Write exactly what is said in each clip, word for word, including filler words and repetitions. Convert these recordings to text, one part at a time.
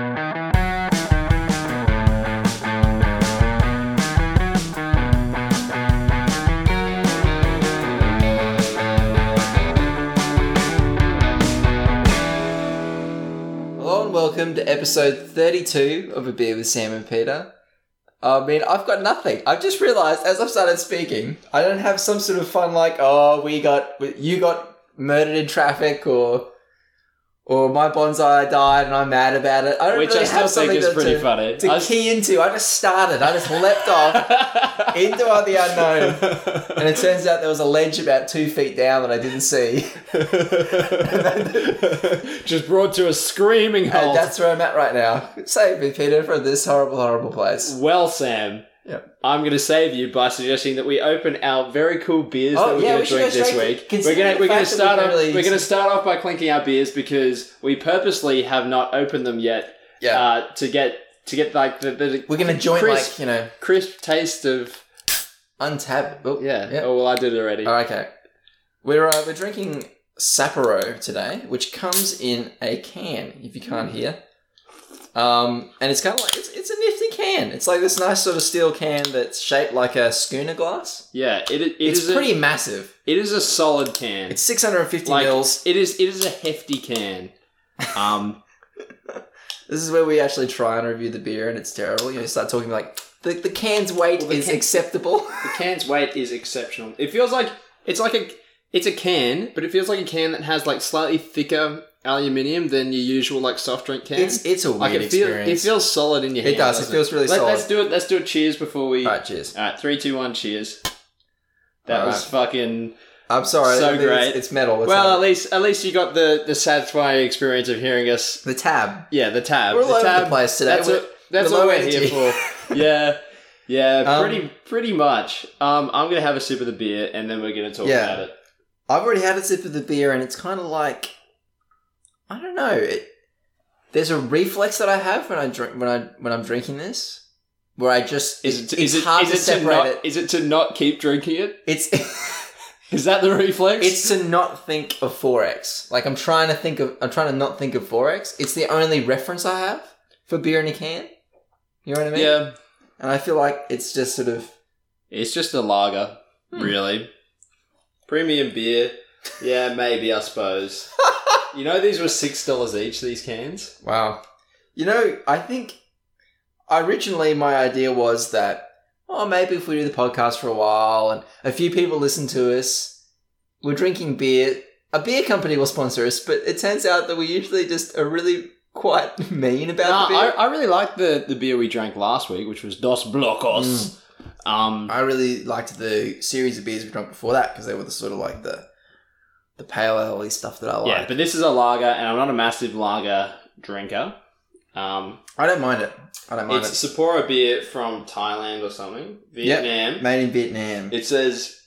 Hello and welcome to episode thirty-two of A Beer with Sam and Peter. I mean, I've got nothing. I've just realised as I've started speaking, I don't have some sort of fun like, oh, we got, you got murdered in traffic, or, or my bonsai died and I'm mad about it. I don't Which really I still have something think is to, pretty to, funny. to I... key into. I just started. I just leapt off into the unknown, and it turns out there was a ledge about two feet down that I didn't see. Just brought to a screaming halt. And that's where I'm at right now. Save me, Peter, from this horrible, horrible place. Well, Sam, yep. I'm going to save you by suggesting that we open our very cool beers oh, that we're yeah, going to we drink this week. We're going we're going to start off. Really we're going to start off by clinking our beers because we purposely have not opened them yet. Yeah. Uh, to get to get like the, the we're going to join like you know crisp taste of Untapped. Oh yeah. yeah. Oh well, I did it already. Oh, okay. We're uh, we're drinking Sapporo today, which comes in a can. If you can't mm. hear. Um, and it's kind of like, it's, it's a nifty can. It's like this nice sort of steel can that's shaped like a schooner glass. Yeah. It, it it's is pretty a, massive. It is a solid can. It's six hundred fifty like, mils. It is, it is a hefty can. Um, this is where we actually try and review the beer and it's terrible. You know, start talking like the, the can's weight well, the is can, acceptable. The can's weight is exceptional. It feels like, it's like a, it's a can, but it feels like a can that has like slightly thicker aluminium than your usual like soft drink can. It's it's a weird like, it feel, experience. It feels solid in your hand. It does. It feels really Let, solid. Let's do it. Let's do it. Cheers before we. All right. Cheers. All right. Three, two, one. Cheers. That All was right. fucking. I'm sorry. So great. It's, it's metal. It's well, metal. at least at least you got the the satisfying experience of hearing us. The tab. Yeah, the tab. We're all the over tab. the place today. That's what that's all we're here for. yeah. Yeah. Um, pretty pretty much. Um, I'm gonna have a sip of the beer and then we're gonna talk yeah. about it. I've already had a sip of the beer and it's kind of like. I don't know. It, there's a reflex that I have when I drink when I when I'm drinking this, where I just is it, it, it's is hard it, is to it separate to not, it. Is it to not keep drinking it? It's is that the reflex? It's to not think of four X. Like I'm trying to think of I'm trying to not think of four X. It's the only reference I have for beer in a can. You know what I mean? Yeah. And I feel like it's just sort of it's just a lager, hmm. really. Premium beer. Yeah, maybe I suppose. You know, these were six dollars each, these cans. Wow. You know, I think originally my idea was that, oh, maybe if we do the podcast for a while and a few people listen to us, we're drinking beer. A beer company will sponsor us, but it turns out that we usually just are really quite mean about nah, the beer. I, I really liked the, the beer we drank last week, which was Dos Blocos. Mm. Um, I really liked the series of beers we drank before that because they were the sort of like the... the pale ale stuff that I like. Yeah, but this is a lager, and I'm not a massive lager drinker. Um, I don't mind it. I don't mind it's it. It's a Sapporo beer from Thailand or something. Vietnam. Yep, made in Vietnam. It says,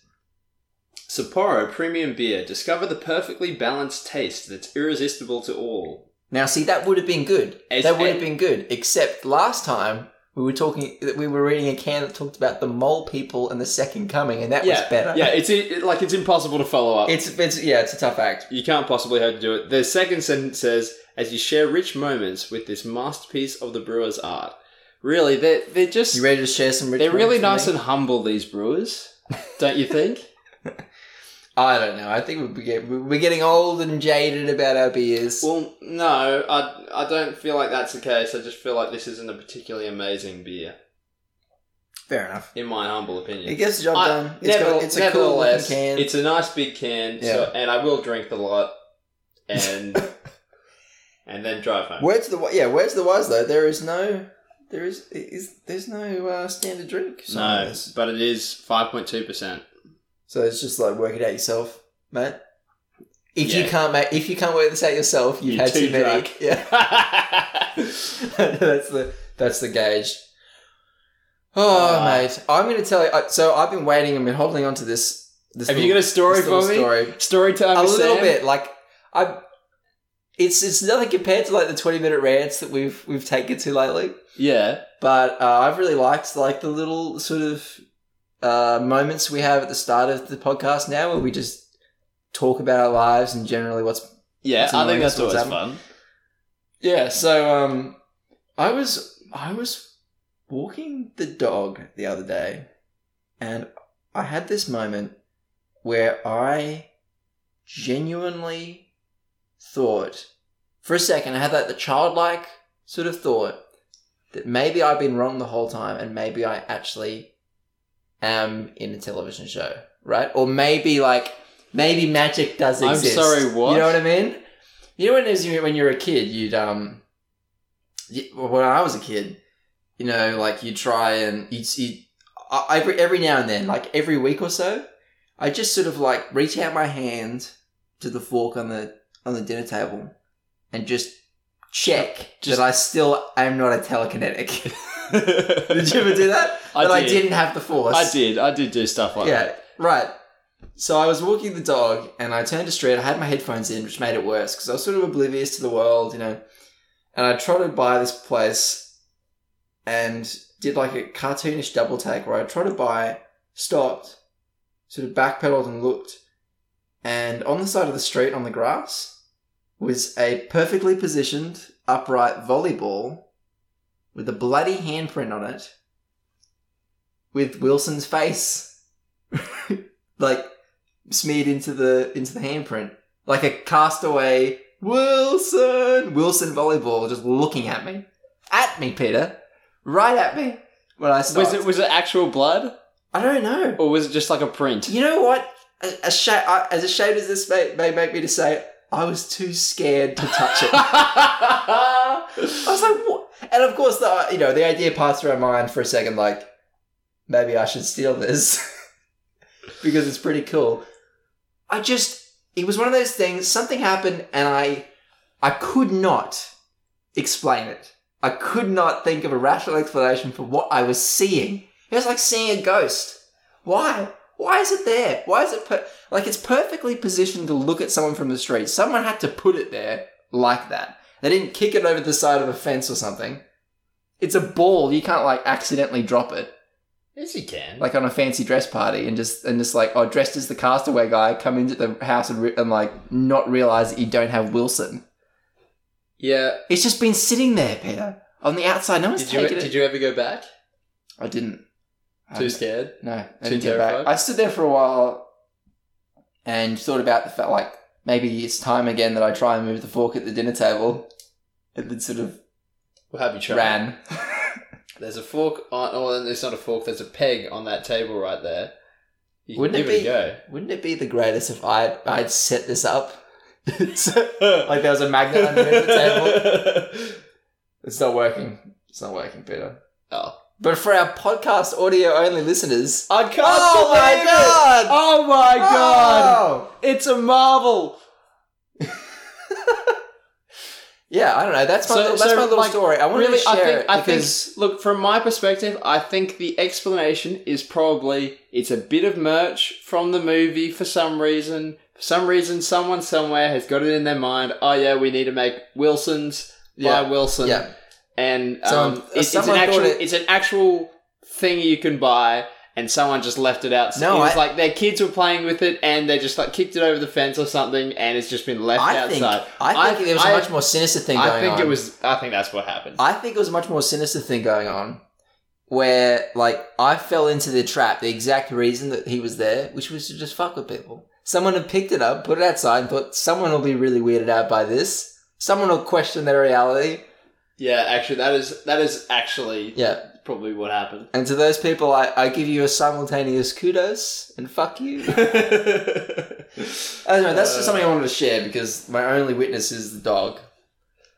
Sapporo premium beer. Discover the perfectly balanced taste that's irresistible to all. Now, see, that would have been good. As that would have been good, except last time... We were talking. We were reading a can that talked about the mole people and the second coming, and that yeah, was better. Yeah, it's it, like it's impossible to follow up. It's, it's yeah, it's a tough act. You can't possibly hope to do it. The second sentence says, "As you share rich moments with this masterpiece of the brewer's art." Really, they they're just you ready to share some. Rich they're really nice and humble. These brewers, don't you think? I don't know. I think we're getting old and jaded about our beers. Well, no, I, I don't feel like that's the case. I just feel like this isn't a particularly amazing beer. Fair enough. In my humble opinion. It gets the job I, done. It's, never, got, it's a cool looking can. It's a nice big can, yeah. so, and I will drink the lot and and then drive home. Where's the yeah? Where's the wise though? There is no there is is there's no uh, standard drink. No, but it is five point two percent. So it's just like work it out yourself, mate. If yeah. you can't make, if you can't work this out yourself, you've You're had too, too many. Yeah, that's the that's the gauge. Oh, uh, mate, I'm going to tell you. So I've been waiting. I've been holding on to this. this have little, you got a story for me? Story, story time. A little Sam? bit, like I. It's it's nothing compared to like the twenty minute rants that we've we've taken to lately. Yeah, but uh, I've really liked like the little sort of. Uh, moments we have at the start of the podcast now where we just talk about our lives and generally what's yeah what's I think that's always happened. fun yeah so um I was I was walking the dog the other day, and I had this moment where I genuinely thought, for a second, I had that the childlike sort of thought that maybe I've been wrong the whole time, and maybe I actually am in a television show, right? Or maybe like maybe magic does exist. I'm sorry, what? You know what I mean? You know when it was, when you're a kid, you'd um, you, when I was a kid, you know, like you try and you you every every now and then, like every week or so, I just sort of like reach out my hand to the fork on the on the dinner table and just check just, that I still am not a telekinetic. Did you ever do that? I but did. I didn't have the force. I did. I did do stuff like yeah, that. Yeah, right. So I was walking the dog and I turned a street. I had my headphones in, which made it worse because I was sort of oblivious to the world, you know. And I trotted by this place and did like a cartoonish double take where I trotted by, stopped, sort of backpedaled and looked. And on the side of the street on the grass was a perfectly positioned upright volleyball with a bloody handprint on it with Wilson's face like smeared into the into the handprint. Like a castaway Wilson Wilson volleyball just looking at me. At me, Peter. Right at me. When I stopped. Was it was it actual blood? I don't know. Or was it just like a print? You know what? As ashamed as this may, may make me to say it, I was too scared to touch it. I was like, what? And of course, the, you know, the idea passed through my mind for a second, like, maybe I should steal this because it's pretty cool. I just, it was one of those things, something happened and I, I could not explain it. I could not think of a rational explanation for what I was seeing. It was like seeing a ghost. Why? Why is it there? Why is it... Per- like, it's perfectly positioned to look at someone from the street. Someone had to put it there like that. They didn't kick it over the side of a fence or something. It's a ball. You can't, like, accidentally drop it. Yes, you can. Like, on a fancy dress party and just, and just like, oh, dressed as the castaway guy, come into the house and, re- and like, not realise that you don't have Wilson. Yeah. It's just been sitting there, Peter. On the outside. No one's did taken you, it. Did you ever go back? I didn't. Too scared? No. I Too didn't get terrified? Back. I stood there for a while and thought about the fact, like, maybe it's time again that I try and move the fork at the dinner table. And then sort of well, have you tried? Ran. There's a fork on... Oh, it's not a fork. There's a peg on that table right there. You wouldn't can give it, be, it a go. Wouldn't it be the greatest if I'd, I'd set this up? So, like there was a magnet under the table. It's not working. It's not working, Peter. Oh. But for our podcast audio-only listeners... I can't oh believe my God. It! Oh my God! Oh. It's a marvel! Yeah, I don't know. That's my, so, that's so my little like, story. I wanted really, to share I think, it I think, look, from my perspective, I think the explanation is probably it's a bit of merch from the movie for some reason. For some reason, someone somewhere has got it in their mind, oh yeah, we need to make Wilsons yeah. by Wilson. Yeah. And um, so, it's, it's, an actual, it, it's an actual thing you can buy, and someone just left it out. So no, it's like their kids were playing with it, and they just like kicked it over the fence or something, and it's just been left I outside. Think, I think I, there was I, a much more sinister thing I going think on. It was, I think that's what happened. I think it was a much more sinister thing going on, where like I fell into the trap, the exact reason that he was there, which was to just fuck with people. Someone had picked it up, put it outside, and thought, someone will be really weirded out by this. Someone will question their reality. Yeah, actually, that is that is actually yeah. probably what happened. And to those people, I, I give you a simultaneous kudos and fuck you. Anyway, that's uh, just something I wanted to share because my only witness is the dog,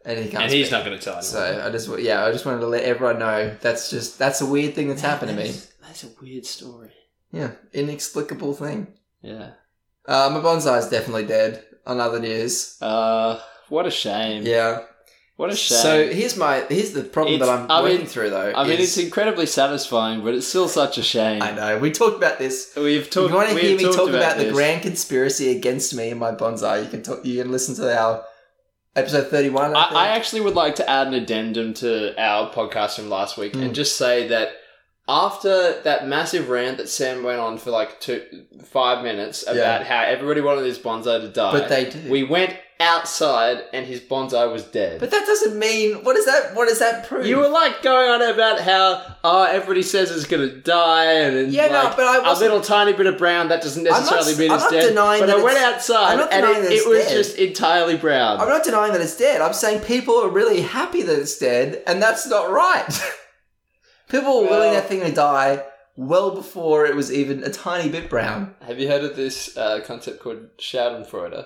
and he can't. And he's speak. Not going to tell anyone. So I just yeah, I just wanted to let everyone know that's just that's a weird thing that's that, happened that is, to me. That's a weird story. Yeah, inexplicable thing. Yeah, uh, my bonsai is definitely dead. On other news, uh, what a shame. Yeah. What a shame. So here's my here's the problem it's, that I'm I working mean, through though. I is, mean, it's incredibly satisfying, but it's still such a shame. I know. We talked about this. We've talked. If you want to hear me talk about, about the grand conspiracy against me and my bonsai? You can talk. You can listen to our episode thirty-one. I, I, I actually would like to add an addendum to our podcast from last week mm. and just say that After that massive rant that Sam went on for like two, five minutes about yeah. how everybody wanted his bonsai to die. But they did. We went outside and his bonsai was dead. But that doesn't mean... What, is that, what does that prove? You were like going on about how, oh, everybody says it's going to die and then yeah, like, no, but I a little tiny bit of brown, that doesn't necessarily not, mean it's I'm dead. I'm not denying but that I went outside and it, it was dead. Just entirely brown. I'm not denying that it's dead. I'm saying people are really happy that it's dead and that's not right. People were willing that thing to die well before it was even a tiny bit brown. Have you heard of this uh, concept called Schadenfreude?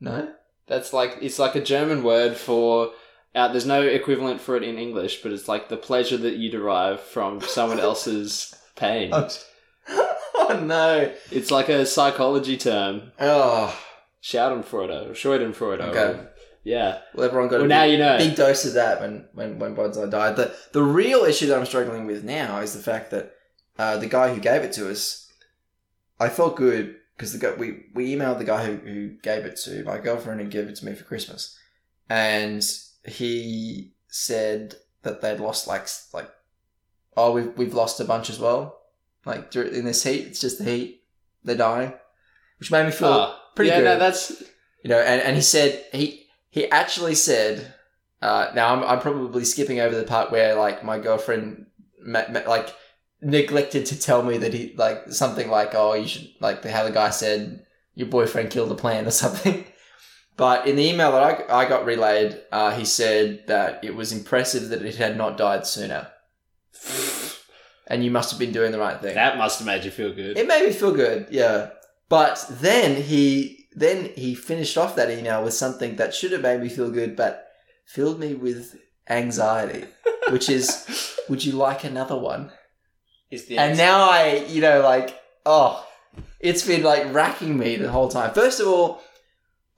No. That's like, it's like a German word for, uh, there's no equivalent for it in English, but it's like the pleasure that you derive from someone else's pain. Oh, oh no. It's like a psychology term. Oh. Schadenfreude, or Schadenfreude. Okay. Yeah. Well, everyone got well, a now big, you know. big dose of that when, when, when bonsai died. The the real issue that I'm struggling with now is the fact that uh, the guy who gave it to us, I felt good because the guy, we, we emailed the guy who, who gave it to my girlfriend and gave it to me for Christmas. And he said that they'd lost like, like oh, we've, we've lost a bunch as well. Like in this heat, it's just the heat. They're dying. Which made me feel oh, pretty yeah, good. Yeah, no, that's... You know, and, and he said... he. He actually said, uh, now I'm, I'm probably skipping over the part where like my girlfriend ma- ma- like neglected to tell me that he like something like, oh, you should like how the guy said your boyfriend killed the plan or something. But in the email that I, I got relayed, uh, he said that it was impressive that it had not died sooner. And you must have been doing the right thing. That must have made you feel good. It made me feel good. Yeah. But then he, Then he finished off that email with something that should have made me feel good, but filled me with anxiety, which is, would you like another one? Is the and now I, you know, like, oh, it's been like racking me the whole time. First of all,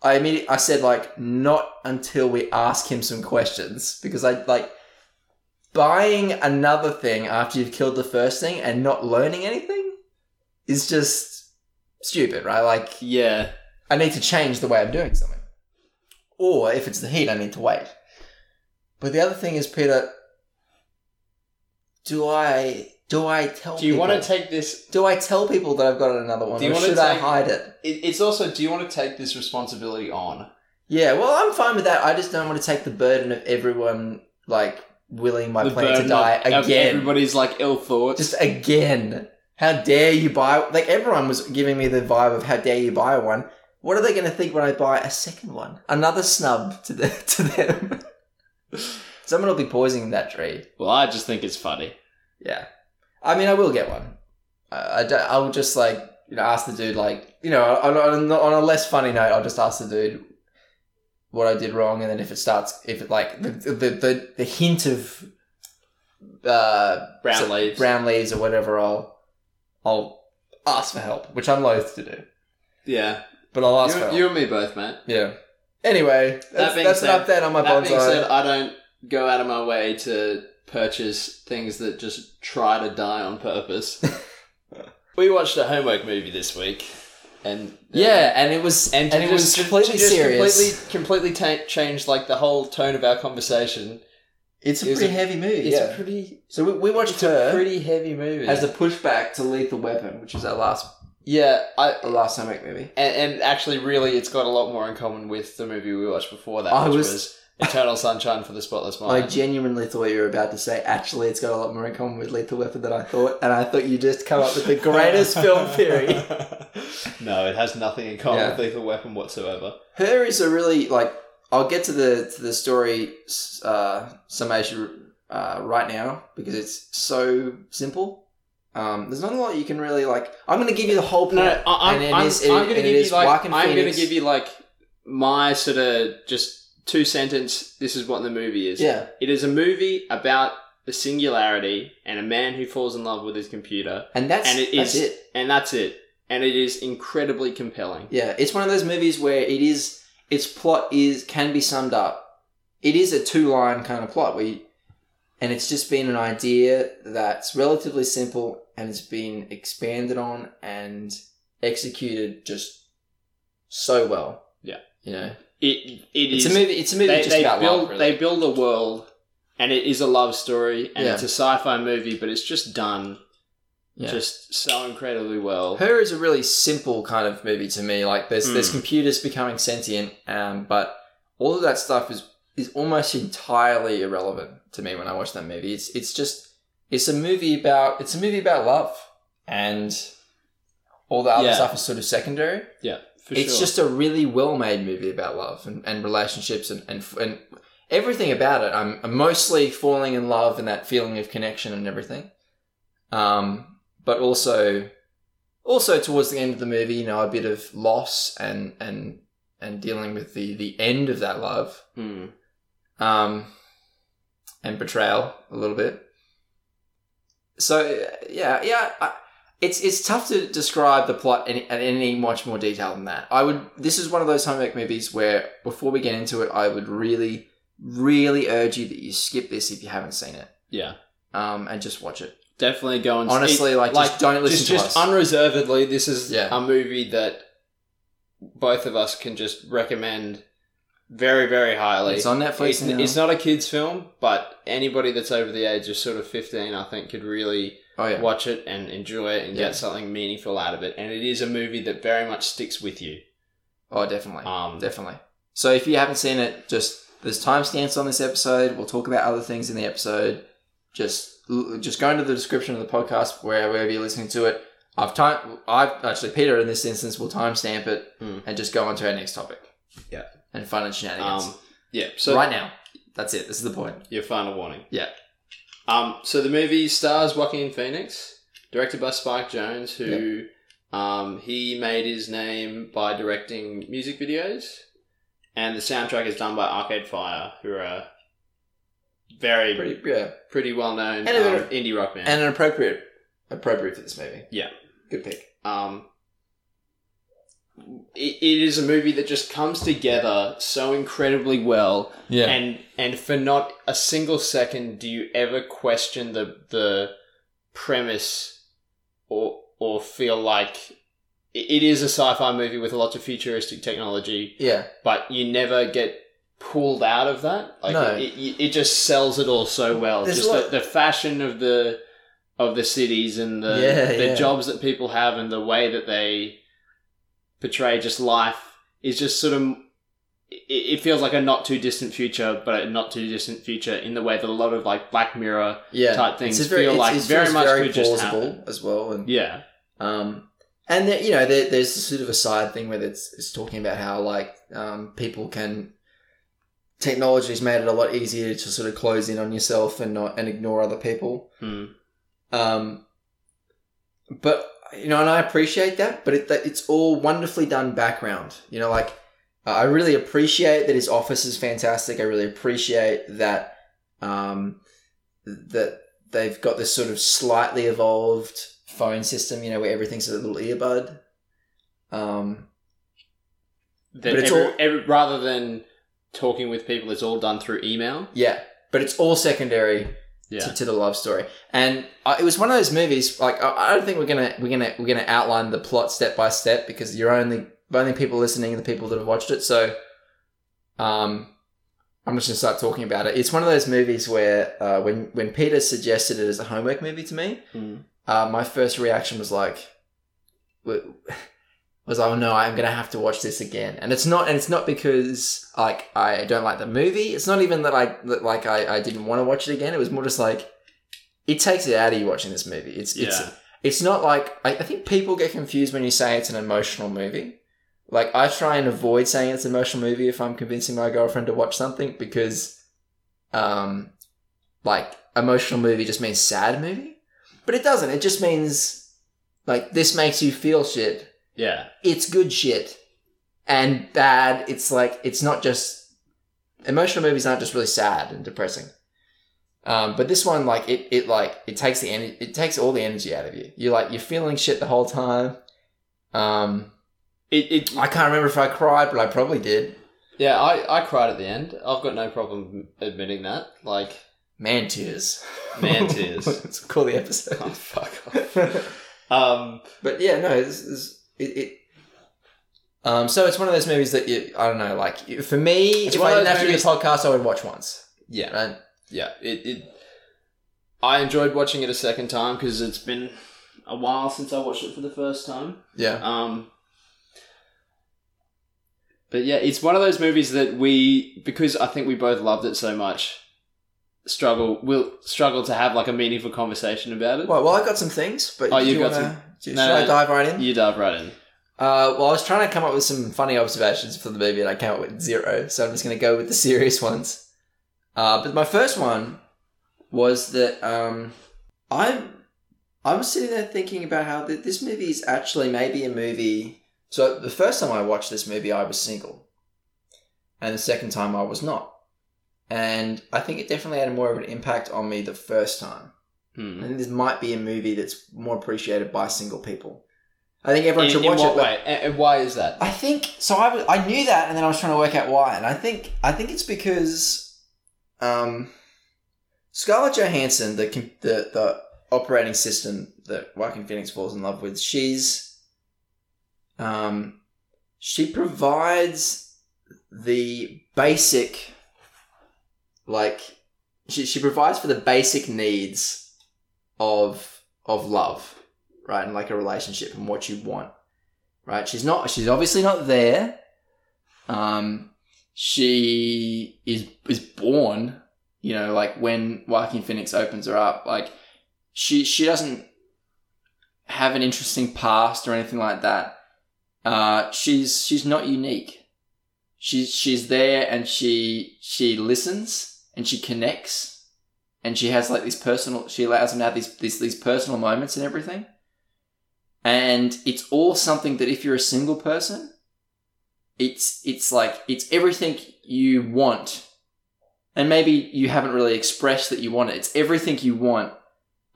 I immediately, I said like, not until we ask him some questions, because I like buying another thing after you've killed the first thing and not learning anything is just stupid, right? Like, yeah. I need to change the way I'm doing something. Or if it's the heat, I need to wait. But the other thing is, Peter, do I do I tell people... Do you people, want to take this... Do I tell people that I've got another one, or should take, I hide it? It's also, do you want to take this responsibility on? Yeah, well, I'm fine with that. I just don't want to take the burden of everyone, like, willing my plan to die of, again. Of everybody's, like, ill thoughts. Just again. How dare you buy... Like, everyone was giving me the vibe of how dare you buy one. What are they going to think when I buy a second one? Another snub to the, to them. Someone will be poisoning that tree. Well, I just think it's funny. Yeah. I mean, I will get one. I, I, I'll just, like, you know, ask the dude, like, you know, on, on, on a less funny note, I'll just ask the dude what I did wrong, and then if it starts, if it, like, the the, the, the hint of... Uh, brown so, leaves. Brown leaves or whatever, I'll, I'll ask for help, which I'm loath to do. Yeah. But I'll ask you, you and me both, mate. Yeah. Anyway, that's, that that's said, an update on my bonsai. That being said, I don't go out of my way to purchase things that just try to die on purpose. We watched a homework movie this week, and uh, yeah, and it was and, and it was completely just, serious, just completely, completely ta- changed like the whole tone of our conversation. It's a it pretty a, heavy movie. It's yeah. a pretty. So we, we watched it's Her. A pretty heavy movie as a pushback to Lethal Weapon, which is our last. Yeah, I the last homework movie, and, and actually, really, it's got a lot more in common with the movie we watched before that, I which was, was Eternal Sunshine for the Spotless Mind. I genuinely thought you were about to say, actually, it's got a lot more in common with Lethal Weapon than I thought, and I thought you just come up with the greatest film theory. No, it has nothing in common yeah. with Lethal Weapon whatsoever. Her is a really like I'll get to the to the story uh, summation uh, right now because it's so simple. Um, there's not a lot you can really like. I'm going to give you the whole plot. No, I'm, I'm, I'm going to give you like. I'm going to give you like my sort of just two sentence. This is what the movie is. Yeah. It is a movie about the singularity and a man who falls in love with his computer. And that's and it is, that's it. And that's it. And it is incredibly compelling. Yeah, it's one of those movies where it is its plot is can be summed up. It is a two line kind of plot where. You, And it's just been an idea that's relatively simple and it's been expanded on and executed just so well. Yeah. You know? It, it it's is. A movie, it's a movie they, just they about build, life, really. They build a world and it is a love story, and yeah. it's a sci-fi movie, but it's just done yeah. just so incredibly well. Her is a really simple kind of movie to me. Like, there's mm. there's computers becoming sentient, um, but all of that stuff is is almost entirely irrelevant to me when I watch that movie. It's it's just it's a movie about it's a movie about love, and all the other yeah. stuff is sort of secondary. Yeah. For it's sure. just a really well-made movie about love and, and relationships and, and and everything about it. I'm, I'm mostly falling in love and that feeling of connection and everything. Um, but also, also towards the end of the movie, you know, a bit of loss and and, and dealing with the, the end of that love, mm. um, and betrayal a little bit. So yeah, yeah. I, It's it's tough to describe the plot in, in any much more detail than that. I would. This is one of those homework movies where before we get into it, I would really, really urge you that you skip this if you haven't seen it. Yeah. Um, and just watch it. Definitely go and honestly, see, like, like just don't listen just, to just us. Just unreservedly, this is yeah. a movie that both of us can just recommend very, very highly. It's on Netflix. It's, now. It's not a kids' film, but anybody that's over the age of sort of fifteen, I think, could really. Oh, yeah. Watch it and enjoy it and yeah. get something meaningful out of it. And it is a movie that very much sticks with you. Oh, definitely. Um, definitely. So if you haven't seen it, just there's timestamps on this episode. We'll talk about other things in the episode. Just just go into the description of the podcast wherever you're listening to it. I've time. I've actually Peter in this instance will timestamp it mm. and just go on to our next topic. Yeah. And fun and shenanigans. Um, yeah. So right now, that's it. This is the point. Your final warning. Yeah. Um, so the movie stars Joaquin Phoenix, directed by Spike Jonze, who yep. um, he made his name by directing music videos, and the soundtrack is done by Arcade Fire, who are a very pretty, yeah. pretty well known and um, of, indie rock band, and an appropriate appropriate for this movie. Yeah, good pick. Um, it, it is a movie that just comes together so incredibly well, yeah. and. And for not a single second do you ever question the the premise or or feel like it is a sci-fi movie with lots of futuristic technology. Yeah. But you never get pulled out of that. Like no. it, it, it just sells it all so well. There's just lot- the, the fashion of the of the cities and the yeah, the yeah. jobs that people have and the way that they portray just life is just sort of it feels like a not too distant future, but a not too distant future in the way that a lot of like Black Mirror yeah. type things it's very, feel like it's, it's very much very could just happen as well. And yeah, um, and there, you know, there, there's sort of a side thing where it's it's talking about how like um, people can technology's made it a lot easier to sort of close in on yourself and not and ignore other people. Hmm. Um, but you know, and I appreciate that, but it, that it's all wonderfully done background. You know, like. Uh, I really appreciate that his office is fantastic. I really appreciate that um, that they've got this sort of slightly evolved phone system, you know, where everything's a little earbud. Um, but it's every, all, every, rather than talking with people, it's all done through email. Yeah, but it's all secondary yeah. to, to the love story. And I, it was one of those movies. Like I, I don't think we're gonna we're gonna we're gonna outline the plot step by step because you're only. But only people listening and the people that have watched it. So um, I'm just going to start talking about it. It's one of those movies where uh, when, when Peter suggested it as a homework movie to me, mm. uh, my first reaction was like, was like, oh no, I'm going to have to watch this again. And it's not, and it's not because like I don't like the movie. It's not even that I, that, like I, I didn't want to watch it again. It was more just like, it takes it out of you watching this movie. It's, yeah. it's, it's not like, I, I think people get confused when you say it's an emotional movie. Like, I try and avoid saying it's an emotional movie if I'm convincing my girlfriend to watch something because, um, like, emotional movie just means sad movie. But it doesn't. It just means, like, this makes you feel shit. Yeah. It's good shit. And bad, it's like, it's not just... Emotional movies aren't just really sad and depressing. Um, but this one, like, it, it like, it takes the en- it takes all the energy out of you. You're, like, you're feeling shit the whole time. Um... It, it, I can't remember if I cried, but I probably did. Yeah, I, I cried at the end. I've got no problem admitting that. Like man tears, man tears. Let's call the episode. Oh, fuck off. um, but yeah, no, it's, it's, it. it um, so it's one of those movies that you, I don't know. Like for me, it's if I didn't have to do the podcast, I would watch once. Yeah, right? yeah, it, it. I enjoyed watching it a second time because it's been a while since I watched it for the first time. Yeah. Um. But yeah, it's one of those movies that we, because I think we both loved it so much, struggle will struggle to have like a meaningful conversation about it. Well, well I got some things, but oh, you got wanna, some. No, should I dive right in? You dive right in. Uh, well, I was trying to come up with some funny observations for the movie, and I came up with zero. So I'm just going to go with the serious ones. Uh, but my first one was that um, I I was sitting there thinking about how th- this movie is actually maybe a movie. So the first time I watched this movie, I was single. And the second time, I was not. And I think it definitely had more of an impact on me the first time. Hmm. I think this might be a movie that's more appreciated by single people. I think everyone in, should watch in what it. Way? And why is that? I think... So I, was, I knew that, and then I was trying to work out why. And I think I think it's because um, Scarlett Johansson, the, the, the operating system that Joaquin Phoenix falls in love with, she's... Um, she provides the basic, like, she she provides for the basic needs of of love, right? And like a relationship and what you want, right? She's not, she's obviously not there. Um, she is is born, you know, like when Joaquin Phoenix opens her up, like she she doesn't have an interesting past or anything like that. Uh, she's she's not unique. She's she's there and she she listens and she connects and she has like these personal. She allows them to have these these these personal moments and everything. And it's all something that if you're a single person, it's it's like it's everything you want, and maybe you haven't really expressed that you want it. It's everything you want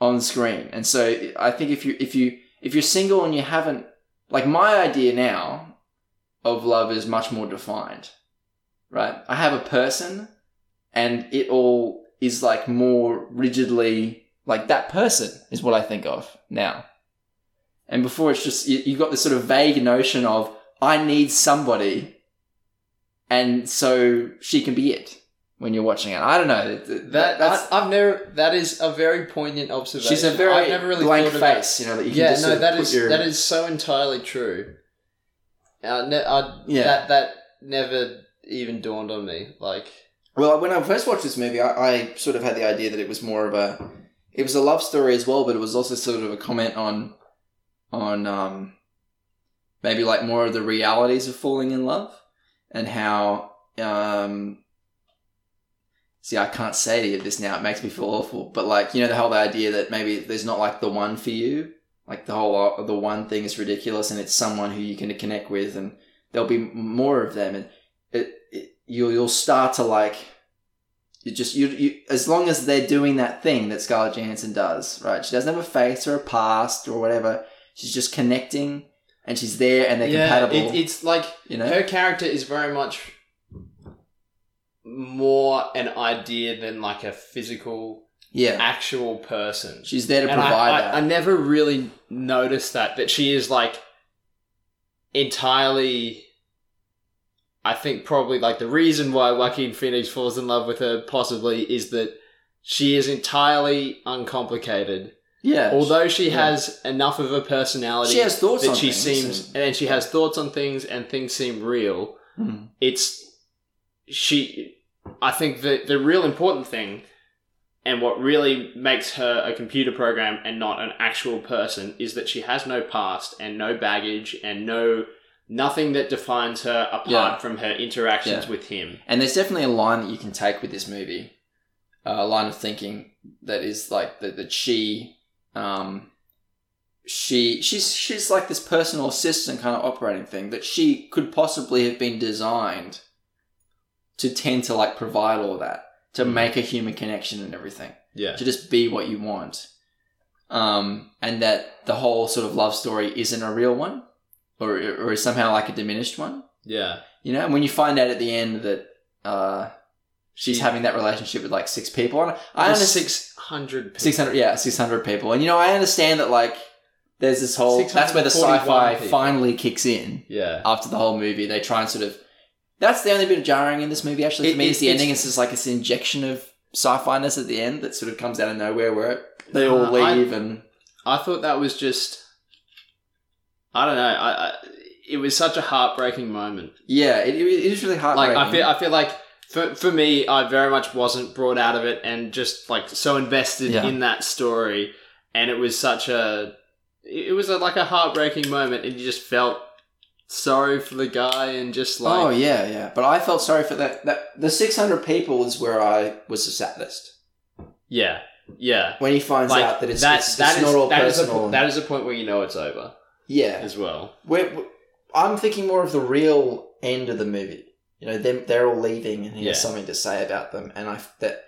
on screen. And so I think if you if you if you're single and you haven't. Like, my idea now of love is much more defined, right? I have a person and it all is, like, more rigidly, like, that person is what I think of now. And before it's just, you, you've got this sort of vague notion of, I need somebody and so she can be it when you're watching it. I don't know. That, that's, I, I've never, that is a very poignant observation. She's a very I've never really blank face, you know, that you can yeah, just no, sort of that is, your... that is so entirely true. Uh, ne- I, yeah. That that never even dawned on me. Like, well, when I first watched this movie, I, I sort of had the idea that it was more of a, it was a love story as well, but it was also sort of a comment on, on um, maybe like more of the realities of falling in love and how, um, see, I can't say to you this now. It makes me feel awful. But like, you know, the whole idea that maybe there's not like the one for you. Like the whole, the one thing is ridiculous and it's someone who you can connect with and there'll be more of them. And it, it, you'll, you'll start to like, you just, you, you, as long as they're doing that thing that Scarlett Johansson does, right? She doesn't have a face or a past or whatever. She's just connecting and she's there and they're yeah, compatible. It, it's like, you know, her character is very much more an idea than like a physical, yeah. actual person. She's there to and provide I, I, that. I never really noticed that, that she is like entirely, I think probably like the reason why Joaquin Phoenix falls in love with her possibly is that she is entirely uncomplicated. Yeah. Although she yeah. has enough of a personality. She has thoughts that on she things. Seems, and, and she has thoughts on things and things seem real. Hmm. It's, She, I think the, the real important thing and what really makes her a computer program and not an actual person is that she has no past and no baggage and no nothing that defines her apart yeah. from her interactions yeah. with him. And there's definitely a line that you can take with this movie, uh, a line of thinking that is like that, that she, um, she, she's, she's like this personal assistant kind of operating thing that she could possibly have been designed to tend to like provide all that, to make a human connection and everything. Yeah. To just be what you want. Um, and that the whole sort of love story isn't a real one or, or is somehow like a diminished one. Yeah. You know, and when you find out at the end that, uh, she's yeah. having that relationship with like six people. And I understand six hundred people. six hundred, yeah, six hundred people. And you know, I understand that like there's this whole, that's where the sci-fi people. finally kicks in. Yeah. After the whole movie, they try and sort of, that's the only bit of jarring in this movie, actually, for it, me, is the ending. It's just like it's an injection of sci-fi-ness at the end that sort of comes out of nowhere where it, they all uh, leave I, and... I thought that was just... I don't know. I, I It was such a heartbreaking moment. Yeah, it, it is really heartbreaking. Like I feel, I feel like... For for me, I very much wasn't brought out of it and just like so invested yeah. in that story, and it was such a it was a, like a heartbreaking moment, and you just felt sorry for the guy and just like oh yeah yeah. But I felt sorry for that that the six hundred people is where I was the saddest. Yeah, yeah. When he finds like, out that it's, that, it's, that it's is, not all that personal, is a, that is a point where you know it's over. Yeah, as well. We're, I'm thinking more of the real end of the movie. You know, they're, they're all leaving and he yeah. has something to say about them. And I, that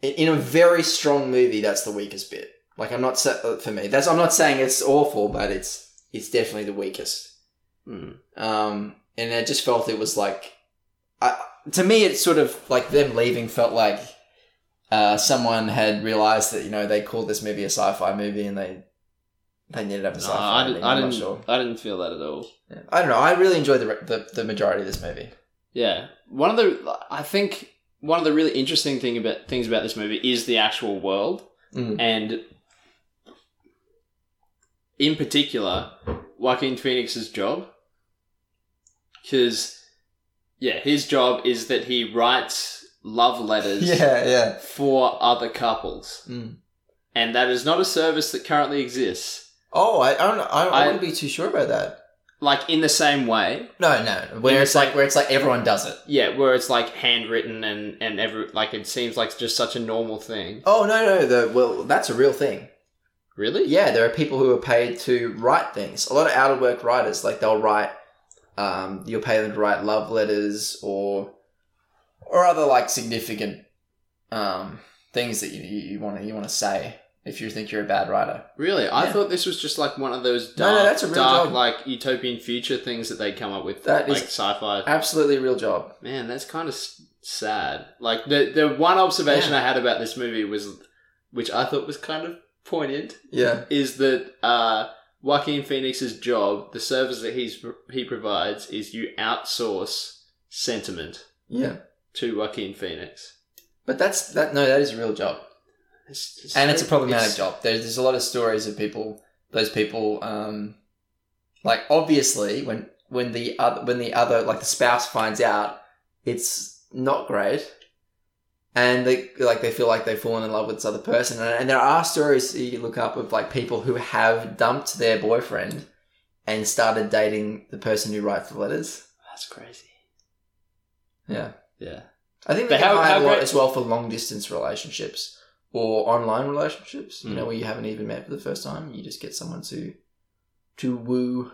in a very strong movie, that's the weakest bit. Like I'm not, for me, that's, I'm not saying it's awful, but it's, it's definitely the weakest. Mm. Um, and I just felt it was like, I, to me, it's sort of like them leaving felt like, uh, someone had realized that, you know, they called this movie a sci-fi movie and they, they needed to have a sci-fi no, movie. I didn't, I'm not sure. I didn't feel that at all. Yeah. I don't know. I really enjoyed the, the, the majority of this movie. Yeah, one of the I think one of the really interesting thing about things about this movie is the actual world, mm. and in particular, Joaquin Phoenix's job, because yeah, his job is that he writes love letters, yeah, yeah. for other couples, mm. and that is not a service that currently exists. Oh, I I, don't, I, I wouldn't be too sure about that. Like, in the same way. No, no. Where it's like, like, where it's like everyone does it. Yeah, where it's like handwritten and, and every, like, it seems like just such a normal thing. Oh, no, no. The, well, that's a real thing. Really? Yeah, there are people who are paid to write things. A lot of out of work writers, like, they'll write, um, you'll pay them to write love letters or, or other, like, significant, um, things that you, you want to, you want to say. If you think you're a bad writer. Really? Yeah. I thought this was just like one of those dark, no, no, that's a real dark job. Like utopian future things that they come up with. That like is sci-fi. Absolutely a real job. Man, that's kind of sad. Like the the one observation yeah. I had about this movie was, which I thought was kind of poignant. Yeah. Is that uh, Joaquin Phoenix's job, the service that he's he provides is you outsource sentiment. Yeah. To Joaquin Phoenix. But that's, that, no, that is a real job. It's, it's and it's a problematic it's, job. There's, there's a lot of stories of people, those people, um, like obviously when, when the other, when the other, like the spouse finds out, it's not great. And they, like, they feel like they've fallen in love with this other person. And, and there are stories you look up of like people who have dumped their boyfriend and started dating the person who writes the letters. That's crazy. Yeah. Yeah. I think they hire a lot great- as well for long distance relationships. Or online relationships, you know, where you haven't even met for the first time. You just get someone to to woo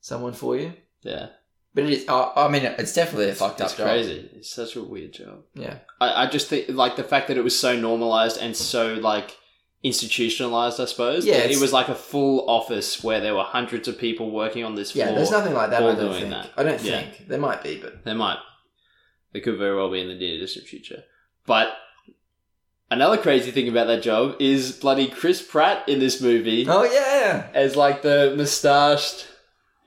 someone for you. Yeah. But it is, uh, I mean, it's definitely a fucked up job. It's crazy. It's such a weird job. Yeah. I, I just think, like, the fact that it was so normalized and so, like, institutionalized, I suppose. Yeah. It was like a full office where there were hundreds of people working on this floor. Yeah, there's nothing like that, I don't think. I don't think. There might be, but... There might. It could very well be in the near distant future. But... Another crazy thing about that job is bloody Chris Pratt in this movie. Oh, yeah. As, like, the moustached,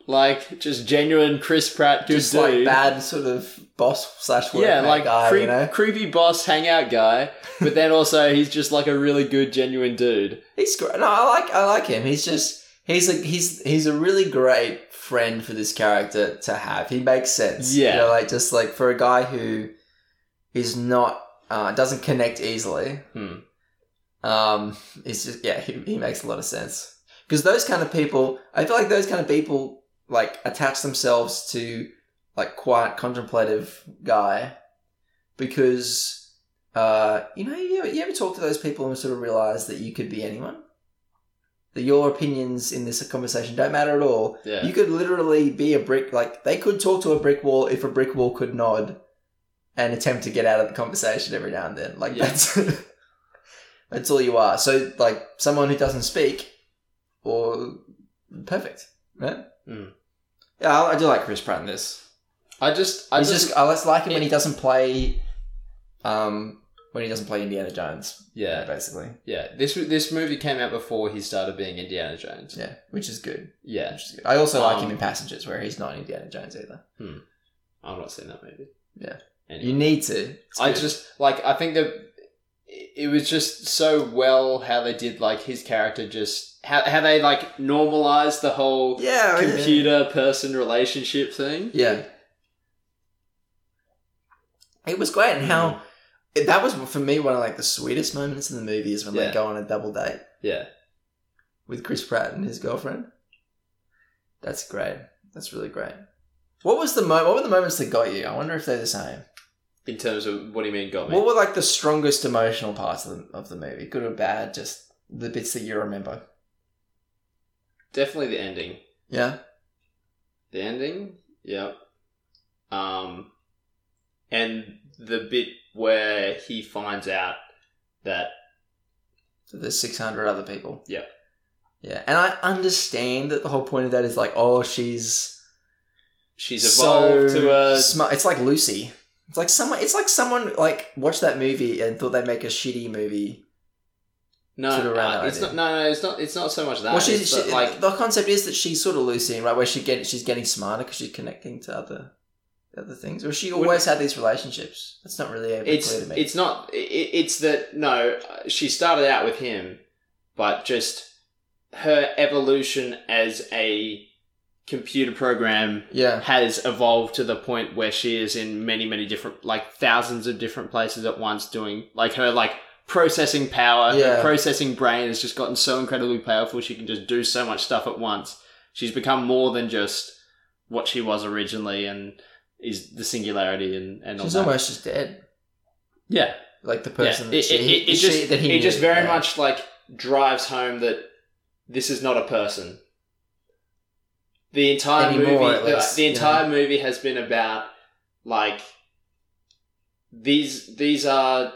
like, just genuine Chris Pratt good dude. Just, like, bad sort of boss slash work yeah, like guy, cre- you know? Creepy boss hangout guy. But then also he's just, like, a really good, genuine dude. He's great. No, I like I like him. He's just... He's a, he's, he's a really great friend for this character to have. He makes sense. Yeah. You know, like, just, like, for a guy who is not... Uh, doesn't connect easily. Hmm. Um, it's just, yeah, he, he makes a lot of sense. Because those kind of people, I feel like those kind of people, like, attach themselves to, like, quiet, contemplative guy. Because, uh, you know, you ever, you ever talk to those people and sort of realize that you could be anyone? That your opinions in this conversation don't matter at all. Yeah. You could literally be a brick, like, they could talk to a brick wall if a brick wall could nod. And attempt to get out of the conversation every now and then. Like, yeah. that's that's all you are. So, like, someone who doesn't speak, or perfect, right? Mm. Yeah, I, I do like Chris Pratt in this. I just, I He's just, just, I just like him it, when he doesn't play, um, when he doesn't play Indiana Jones. Yeah, basically. Yeah, this this movie came out before he started being Indiana Jones. Yeah, which is good. Yeah, which is good. I also um, like him in Passengers, where he's not Indiana Jones either. Hmm. I've not seen that movie. Yeah. Anyway. You need to. It's I good. just like I think that it was just so well how they did, like, his character just... How how they, like, normalised the whole yeah, computer-person yeah. relationship thing. Yeah. It was great, and how... Mm. That was, for me, one of, like, the sweetest moments in the movie is when yeah. they go on a double date. Yeah. With Chris Pratt and his girlfriend. That's great. That's really great. What was the mo- What were the moments that got you? I wonder if they're the same. In terms of, what do you mean got me? What were, like, the strongest emotional parts of the, of the movie? Good or bad, just the bits that you remember. Definitely the ending. Yeah? The ending? Yep. Um, and the bit where he finds out that... So there's six hundred other people. Yep. Yeah, and I understand that the whole point of that is like, oh, she's she's evolved so to a smart. It's like Lucy. It's like someone. It's like someone like watched that movie and thought they'd make a shitty movie. No, sort of uh, it's not. No, no, it's not. It's not so much that. Well, she's she, like the concept is that she's sort of Lucy, right? Where she get she's getting smarter because she's connecting to other other things, or she always had these relationships. That's not really ever it's, clear to me. It's not. It, it's that no. She started out with him, but just. Her evolution as a computer program yeah. has evolved to the point where she is in many, many different, like thousands of different places at once doing, like her like processing power, yeah. her processing brain has just gotten so incredibly powerful. She can just do so much stuff at once. She's become more than just what she was originally and is the singularity and, and all that. She's almost just dead. Yeah. Like the person yeah. that, it, she, it, it she, just, that he It knew, just very yeah. much like drives home that this is not a person. The entire Anymore, movie, least, the entire yeah. movie has been about like these. These are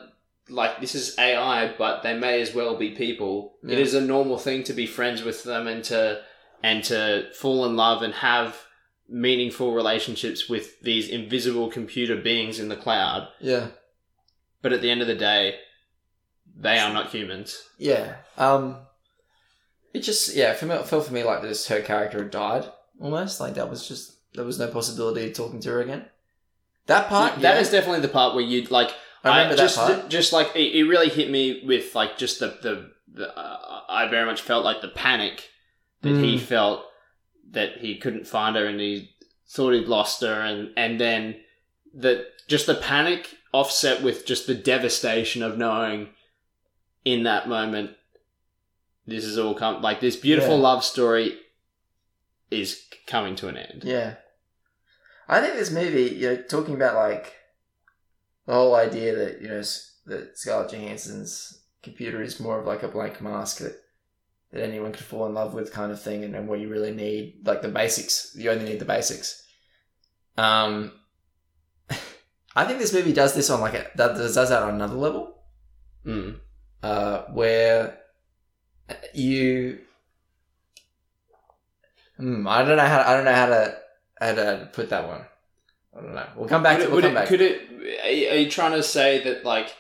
like this is A I, but they may as well be people. Yeah. It is a normal thing to be friends with them and to and to fall in love and have meaningful relationships with these invisible computer beings in the cloud. Yeah. But at the end of the day, they are not humans. Yeah. Um. It just, yeah, for me, it felt for me like this, her character had died, almost. Like, that was just, there was no possibility of talking to her again. That part, yeah. That is definitely the part where you'd, like... I remember I that just, part. Just, like, it, it really hit me with, like, just the... the, the uh, I very much felt, like, the panic that mm. he felt that he couldn't find her and he thought he'd lost her. And, and then the just the panic offset with just the devastation of knowing in that moment... This is all come like this beautiful yeah. love story is coming to an end. Yeah, I think this movie, you know, talking about like the whole idea that you know that Scarlett Johansson's computer is more of like a blank mask that, that anyone could fall in love with, kind of thing, and, and what you really need, like the basics. You only need the basics. Um, I think this movie does this on like a, that does that on another level, mm. uh, where. You, mm, I don't know how I don't know how to how to put that one. I don't know. We'll come back. Would to it, we'll come it, back. Could it? Are you trying to say that like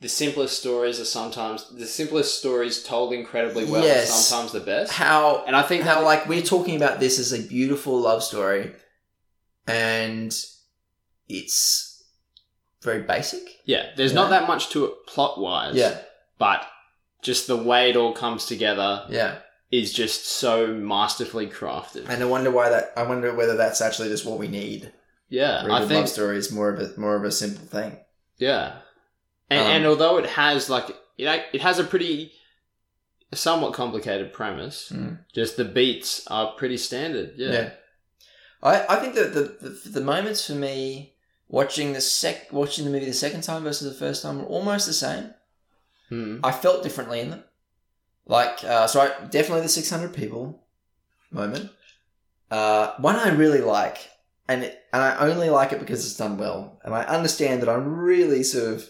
the simplest stories are sometimes the simplest stories told incredibly well yes. are sometimes the best? How and I think how that, like we're talking about this as a beautiful love story, and it's very basic. Yeah, there's yeah. not that much to it plot wise. Yeah, but. Just the way it all comes together yeah. is just so masterfully crafted. And I wonder why that I wonder whether that's actually just what we need. Yeah. Really I think love story is more of a more of a simple thing. Yeah. And, um, and although it has like it it has a pretty somewhat complicated premise, mm. just the beats are pretty standard. Yeah. yeah. I, I think that the, the the moments for me watching the sec watching the movie the second time versus the first time were almost the same. Hmm. I felt differently in them. Like, uh, so I, definitely the six hundred people moment. Uh, one I really like, and it, and I only like it because it's done well. And I understand that I'm really sort of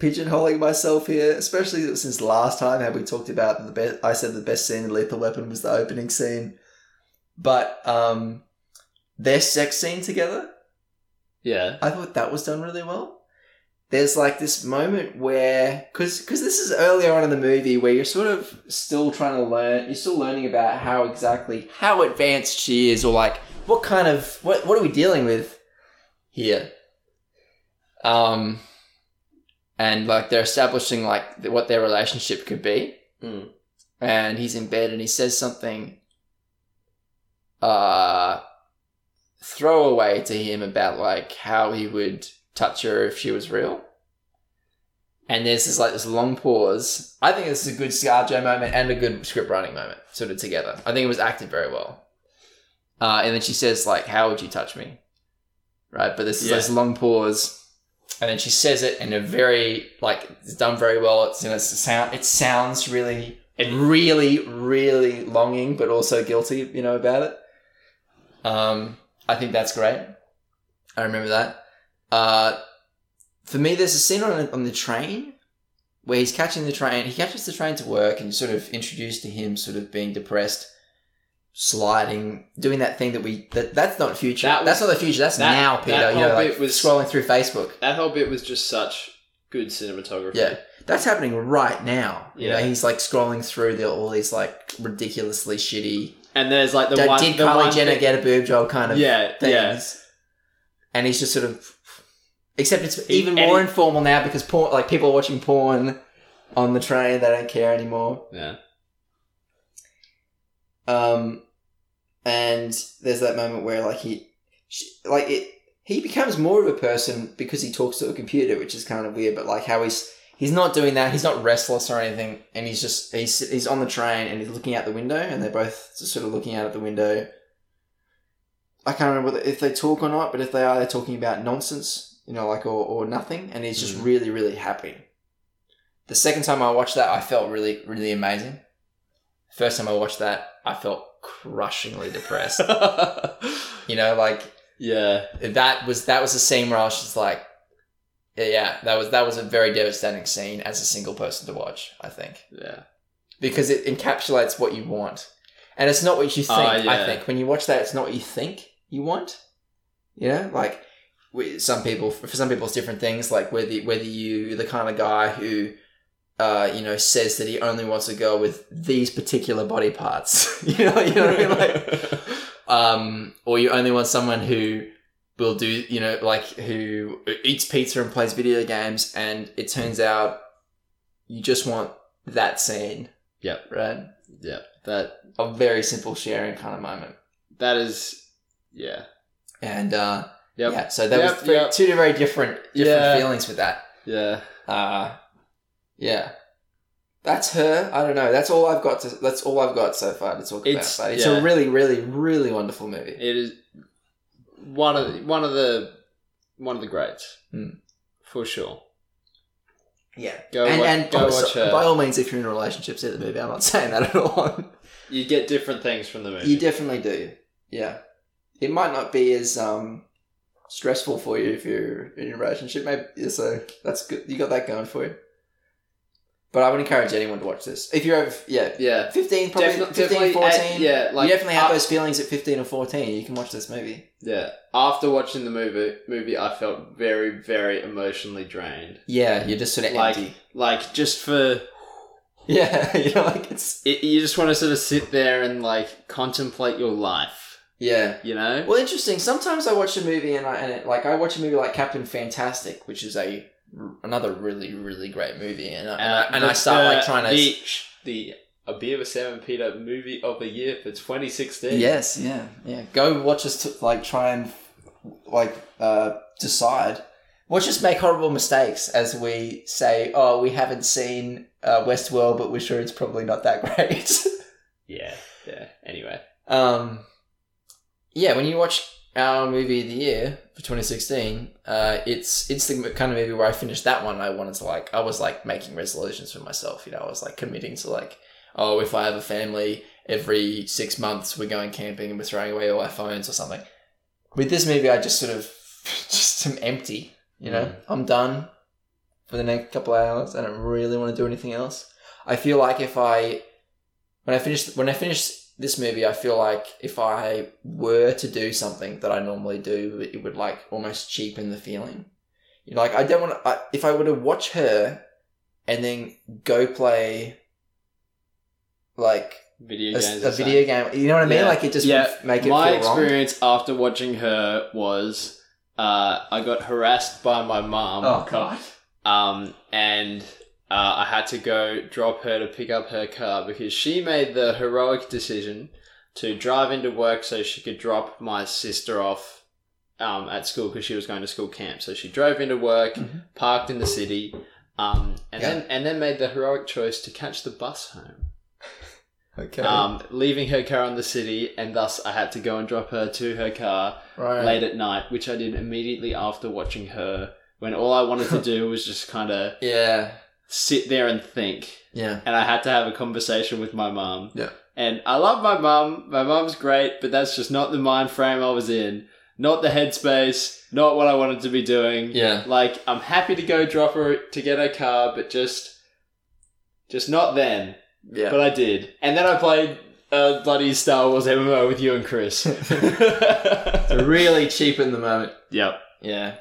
pigeonholing myself here, especially since last time how we talked about the best, I said the best scene in Lethal Weapon was the opening scene. But um, their sex scene together, yeah, I thought that was done really well. There's like this moment where, because because this is earlier on in the movie where you're sort of still trying to learn, you're still learning about how exactly, how advanced she is or like what kind of, what what are we dealing with here? Um, and like they're establishing like what their relationship could be. Mm. And he's in bed and he says something uh, throwaway to him about like how he would touch her if she was real. And there's this like this long pause. I think this is a good ScarJo moment and a good script writing moment sort of together. I think it was acted very well. Uh, and then she says like, how would you touch me? Right. But this is yeah. this long pause. And then she says it in a very, like, it's done very well. It's, you know, it's a sound, it sounds really, it really, really longing, but also guilty, you know, about it. Um, I think that's great. I remember that. Uh, For me, there's a scene on on the train where he's catching the train. He catches the train to work and sort of introduced to him sort of being depressed, sliding, doing that thing that we... That, that's not future. That was, that's not the future. That's that, now, Peter. That whole you know, like bit was, scrolling through Facebook. That whole bit was just such good cinematography. Yeah. That's happening right now. Yeah. You know, he's like scrolling through the, all these like ridiculously shitty... And there's like the one... Did Kylie Jenner thing. Get a boob job kind of yeah, things? Yeah. And he's just sort of... Except it's even more Any- informal now because porn, like people are watching porn on the train. They don't care anymore. Yeah. Um, and there's that moment where like he, she, like it, he becomes more of a person because he talks to a computer, which is kind of weird. But like how he's he's not doing that. He's not restless or anything. And he's just he's he's on the train and he's looking out the window, and they're both just sort of looking out at the window. I can't remember if they talk or not, but if they are, they're talking about nonsense. You know, like, or, or nothing. And he's just mm. really, really happy. The second time I watched that, I felt really, really amazing. First time I watched that, I felt crushingly depressed. You know, like... Yeah. That was that was a scene where I was just like... Yeah, that was that was a very devastating scene as a single person to watch, I think. Yeah. Because it encapsulates what you want. And it's not what you think, uh, yeah. I think. When you watch that, it's not what you think you want. You know, like... Some people, for some people, it's different things. Like whether whether you the kind of guy who, uh, you know, says that he only wants a girl with these particular body parts, you know, you know what I mean, like, um, or you only want someone who will do, you know, like who eats pizza and plays video games, and it turns out you just want that scene. Yep. Right. Yep. That a very simple sharing kind of moment. That is, yeah, and. uh Yep. Yeah, so there yep, was yep. two very different different yeah. feelings with that. Yeah. Uh, yeah. That's Her. I don't know. That's all I've got to that's all I've got so far to talk it's, about. But it's yeah. a really, really, really wonderful movie. It is one of the, one of the one of the greats. Mm. For sure. Yeah. Go and, watch, and go watch Her. By all means, if you're in a relationship, see the movie. I'm not saying that at all. You get different things from the movie. You definitely do. Yeah. It might not be as um stressful for you if you're in a relationship, maybe, so that's good. You got that going for you. But I would encourage anyone to watch this. If you're over, yeah, yeah, fifteen, probably Defin- fifteen, fourteen, at, yeah, like you definitely have after, those feelings at fifteen or fourteen. You can watch this movie. Yeah, after watching the movie, movie, I felt very, very emotionally drained. Yeah, you're just sort of like, empty. Like just for, yeah, you know, like it's it, you just want to sort of sit there and like contemplate your life. Yeah. You know? Well, interesting. Sometimes I watch a movie and I, and it, like, I watch a movie like Captain Fantastic, which is a, another really, really great movie. And I, and I, and the, I start like trying to... The, the A Beer with Sam and Peter movie of the year for twenty sixteen. Yes. Yeah. Yeah. Go watch us to, like, try and like, uh, decide. Watch us make horrible mistakes as we say, oh, we haven't seen uh, Westworld, but we're sure it's probably not that great. Yeah. Yeah. Anyway. Um... Yeah, when you watch our movie of the year for twenty sixteen, uh, it's it's the kind of movie where I finished that one. I wanted to like, I was like making resolutions for myself. You know, I was like committing to like, oh, if I have a family, every six months we're going camping and we're throwing away all our phones or something. With this movie, I just sort of just am empty. You know, mm. I'm done for the next couple of hours. I don't really want to do anything else. I feel like if I when I finish when I finish. This movie, I feel like if I were to do something that I normally do, it would like almost cheapen the feeling. You know, like I don't want to, if I were to watch Her and then go play like video games a, a video game, you know what I mean? Yeah. Like it just yeah. would make it my feel wrong. My experience after watching Her was, uh, I got harassed by my mom. Oh God. Um, and uh, I had to go drop her to pick up her car because she made the heroic decision to drive into work so she could drop my sister off um, at school because she was going to school camp. So she drove into work, mm-hmm. parked in the city, um, and yeah. then and then made the heroic choice to catch the bus home. Okay. Um, leaving her car in the city, and thus I had to go and drop her to her car right. late at night, which I did immediately after watching Her, when all I wanted to do was just kind of yeah sit there and think. Yeah. And I had to have a conversation with my mum. Yeah. And I love my mum. My mum's great, but that's just not the mind frame I was in. Not the headspace. Not what I wanted to be doing. Yeah. Like, I'm happy to go drop her to get her car, but just, just not then. Yeah. But I did. And then I played a bloody Star Wars M M O with you and Chris. To really cheapen the moment. Yep. Yeah.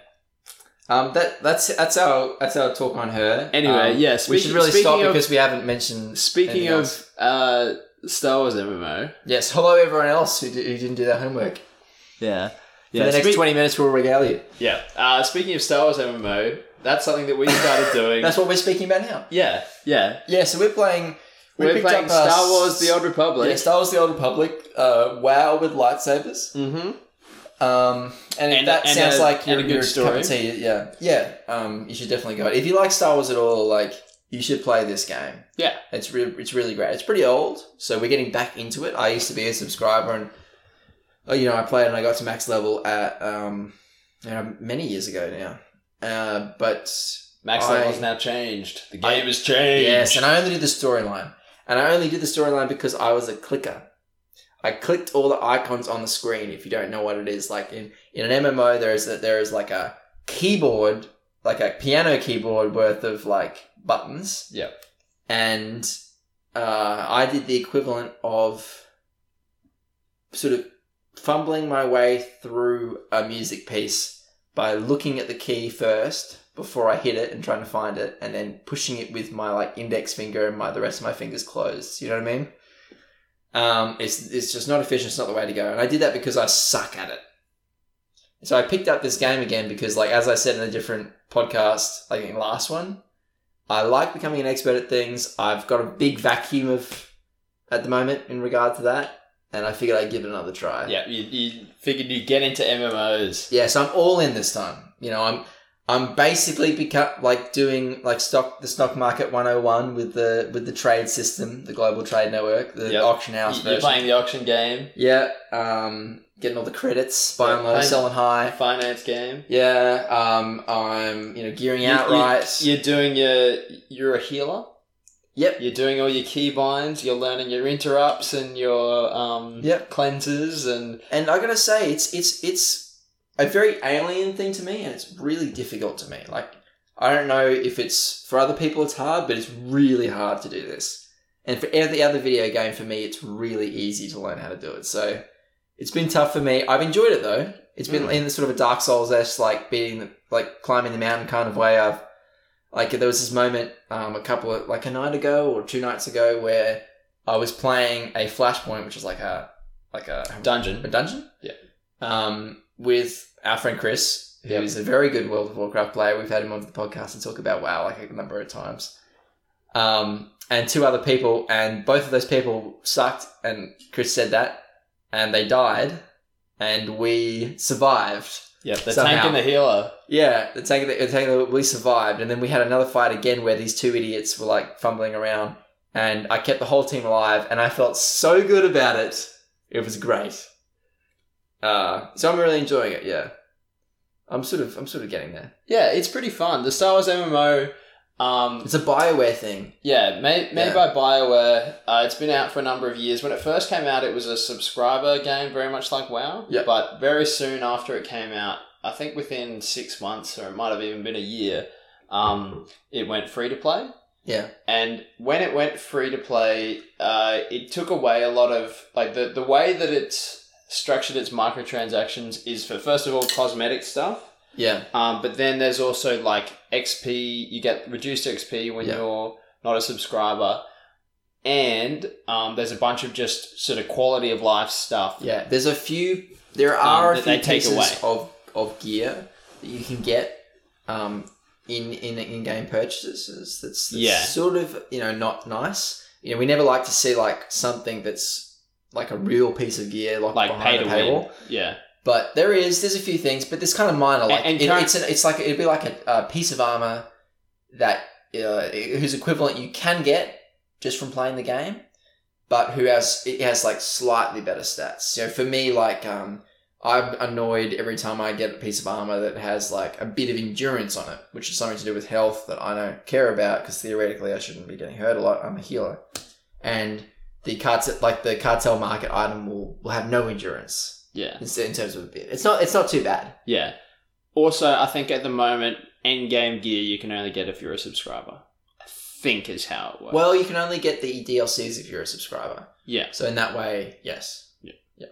Um, that that's that's our that's our talk on Her. Anyway, um, yeah. Speak, we should really stop of, because we haven't mentioned. Speaking of uh, Star Wars M M O, yes. Hello, everyone else who, d- who didn't do their homework. Yeah, yeah. For the next Spe- twenty minutes, we'll regale you. Yeah. Uh, speaking of Star Wars M M O, that's something that we started doing. That's what we're speaking about now. Yeah, yeah, yeah. So we're playing. We we're playing up Star Wars: The Old Republic. Yeah, Star Wars: The Old Republic. Uh, WoW with lightsabers. Mm-hmm. Um, and, and that and sounds a, like you're a good story. Tea, yeah, yeah. Um, you should definitely go. If you like Star Wars at all, like you should play this game. Yeah, it's re- it's really great. It's pretty old, so we're getting back into it. I used to be a subscriber, and oh, you know, I played and I got to max level at um, you know, many years ago now. Uh, but max level's now changed. The game I, has changed. Yes, and I only did the storyline, and I only did the storyline because I was a clicker. I clicked all the icons on the screen. If you don't know what it is, like in, in an M M O, there is a, there is like a keyboard, like a piano keyboard worth of like buttons. Yep. And uh, I did the equivalent of sort of fumbling my way through a music piece by looking at the key first before I hit it and trying to find it, and then pushing it with my like index finger and my the rest of my fingers closed. You know what I mean? Um, it's it's just not efficient. It's not the way to go. And I did that because I suck at it. So I picked up this game again because, like as I said in a different podcast, like in the last one, I like becoming an expert at things. I've got a big vacuum of at the moment in regard to that, and I figured I'd give it another try. Yeah, you, you figured you'd get into M M Os. Yeah, so I'm all in this time. You know, I'm I'm basically become like doing like stock the stock market one oh one with the with the trade system, the global trade network, the yep. auction house. You're version. Playing the auction game. Yeah, um, getting all the credits, buying yeah, low, selling high. Finance game. Yeah, um, I'm you know gearing you, out you, right. You're doing your you're a healer. Yep. You're doing all your key binds. You're learning your interrupts and your um yep. cleanses and and I gotta say it's it's it's. a very alien thing to me, and it's really difficult to me. Like, I don't know if it's... For other people, it's hard, but it's really hard to do this. And for every other video game, for me, it's really easy to learn how to do it. So, it's been tough for me. I've enjoyed it, though. It's been mm. in the sort of a Dark Souls-esque, like, beating the, like climbing the mountain kind of way. I've Like, there was this moment um, a couple of... Like, a night ago or two nights ago where I was playing a Flashpoint, which is like a... Like a... Dungeon. A dungeon? Yeah. Um... with our friend Chris, who yep. is a very good World of Warcraft player. We've had him onto the podcast and talk about WoW like a number of times. Um, and two other people, and both of those people sucked, and Chris said that, and they died, and we survived. Yeah, the somehow. tank and the healer. Yeah, the tank, the, the tank and the, we survived, and then we had another fight again where these two idiots were like fumbling around, and I kept the whole team alive, and I felt so good about it. It was great. Uh, so I'm really enjoying it, yeah. I'm sort of I'm sort of getting there. Yeah, it's pretty fun. The Star Wars M M O... Um, it's a BioWare thing. Yeah, made, made yeah. by BioWare. Uh, it's been out for a number of years. When it first came out, it was a subscriber game, very much like WoW. Yep. But very soon after it came out, I think within six months, or it might have even been a year, um, it went free-to-play. Yeah. And when it went free-to-play, uh, it took away a lot of... like the, the way that it's... structured its microtransactions is for, first of all, cosmetic stuff. Yeah. Um, but then there's also like X P, you get reduced X P when yeah. you're not a subscriber. And um, there's a bunch of just sort of quality of life stuff. Yeah. There's a few, there are um, a few pieces of, of gear that you can get um, in in in-game purchases. That's, that's yeah. sort of, you know, not nice. You know, we never like to see like something that's like a real piece of gear, like, like behind a paywall. Yeah. But there is, there's a few things, but there's kind of minor. Like and, and it, it's an, it's like it'd be like a, a piece of armor that uh, whose equivalent you can get just from playing the game, but who has it has like slightly better stats. You know, for me, like um, I'm annoyed every time I get a piece of armor that has like a bit of endurance on it, which is something to do with health that I don't care about because theoretically I shouldn't be getting hurt a lot. I'm a healer, and the cartel like the cartel market item will, will have no endurance. Yeah, in terms of a bit, it's not it's not too bad. Yeah. Also, I think at the moment, end game gear you can only get if you're a subscriber. I think is how it works. Well, you can only get the D L Cs if you're a subscriber. Yeah. So in that way, yes. Yeah. Yeah.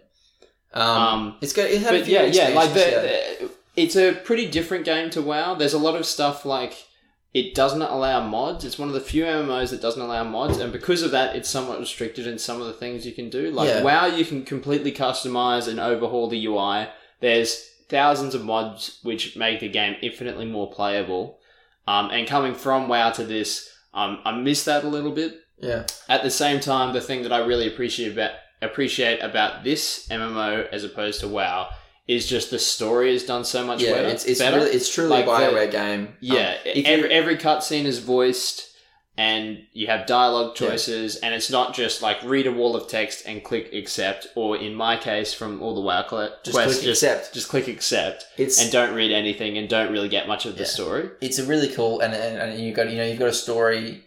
Um, um, it's good. It had a few yeah, yeah. Like the, yeah. It's a pretty different game to WoW. There's a lot of stuff like it doesn't allow mods. It's one of the few M M Os that doesn't allow mods, and because of that, it's somewhat restricted in some of the things you can do. Like yeah. WoW, you can completely customize and overhaul the U I. There's thousands of mods which make the game infinitely more playable. Um, and coming from WoW to this, um, I miss that a little bit. Yeah. At the same time, the thing that I really appreciate about appreciate about this M M O as opposed to WoW. Is just the story is done so much yeah, better. It's, it's, really, it's truly like a BioWare game. Yeah, um, every, every cutscene is voiced and you have dialogue choices yeah. and it's not just like read a wall of text and click accept or in my case from all the WoW quest, just click just, accept. Just click accept it's, and don't read anything and don't really get much of the yeah. story. It's a really cool and, and, and you've got you know you've got a story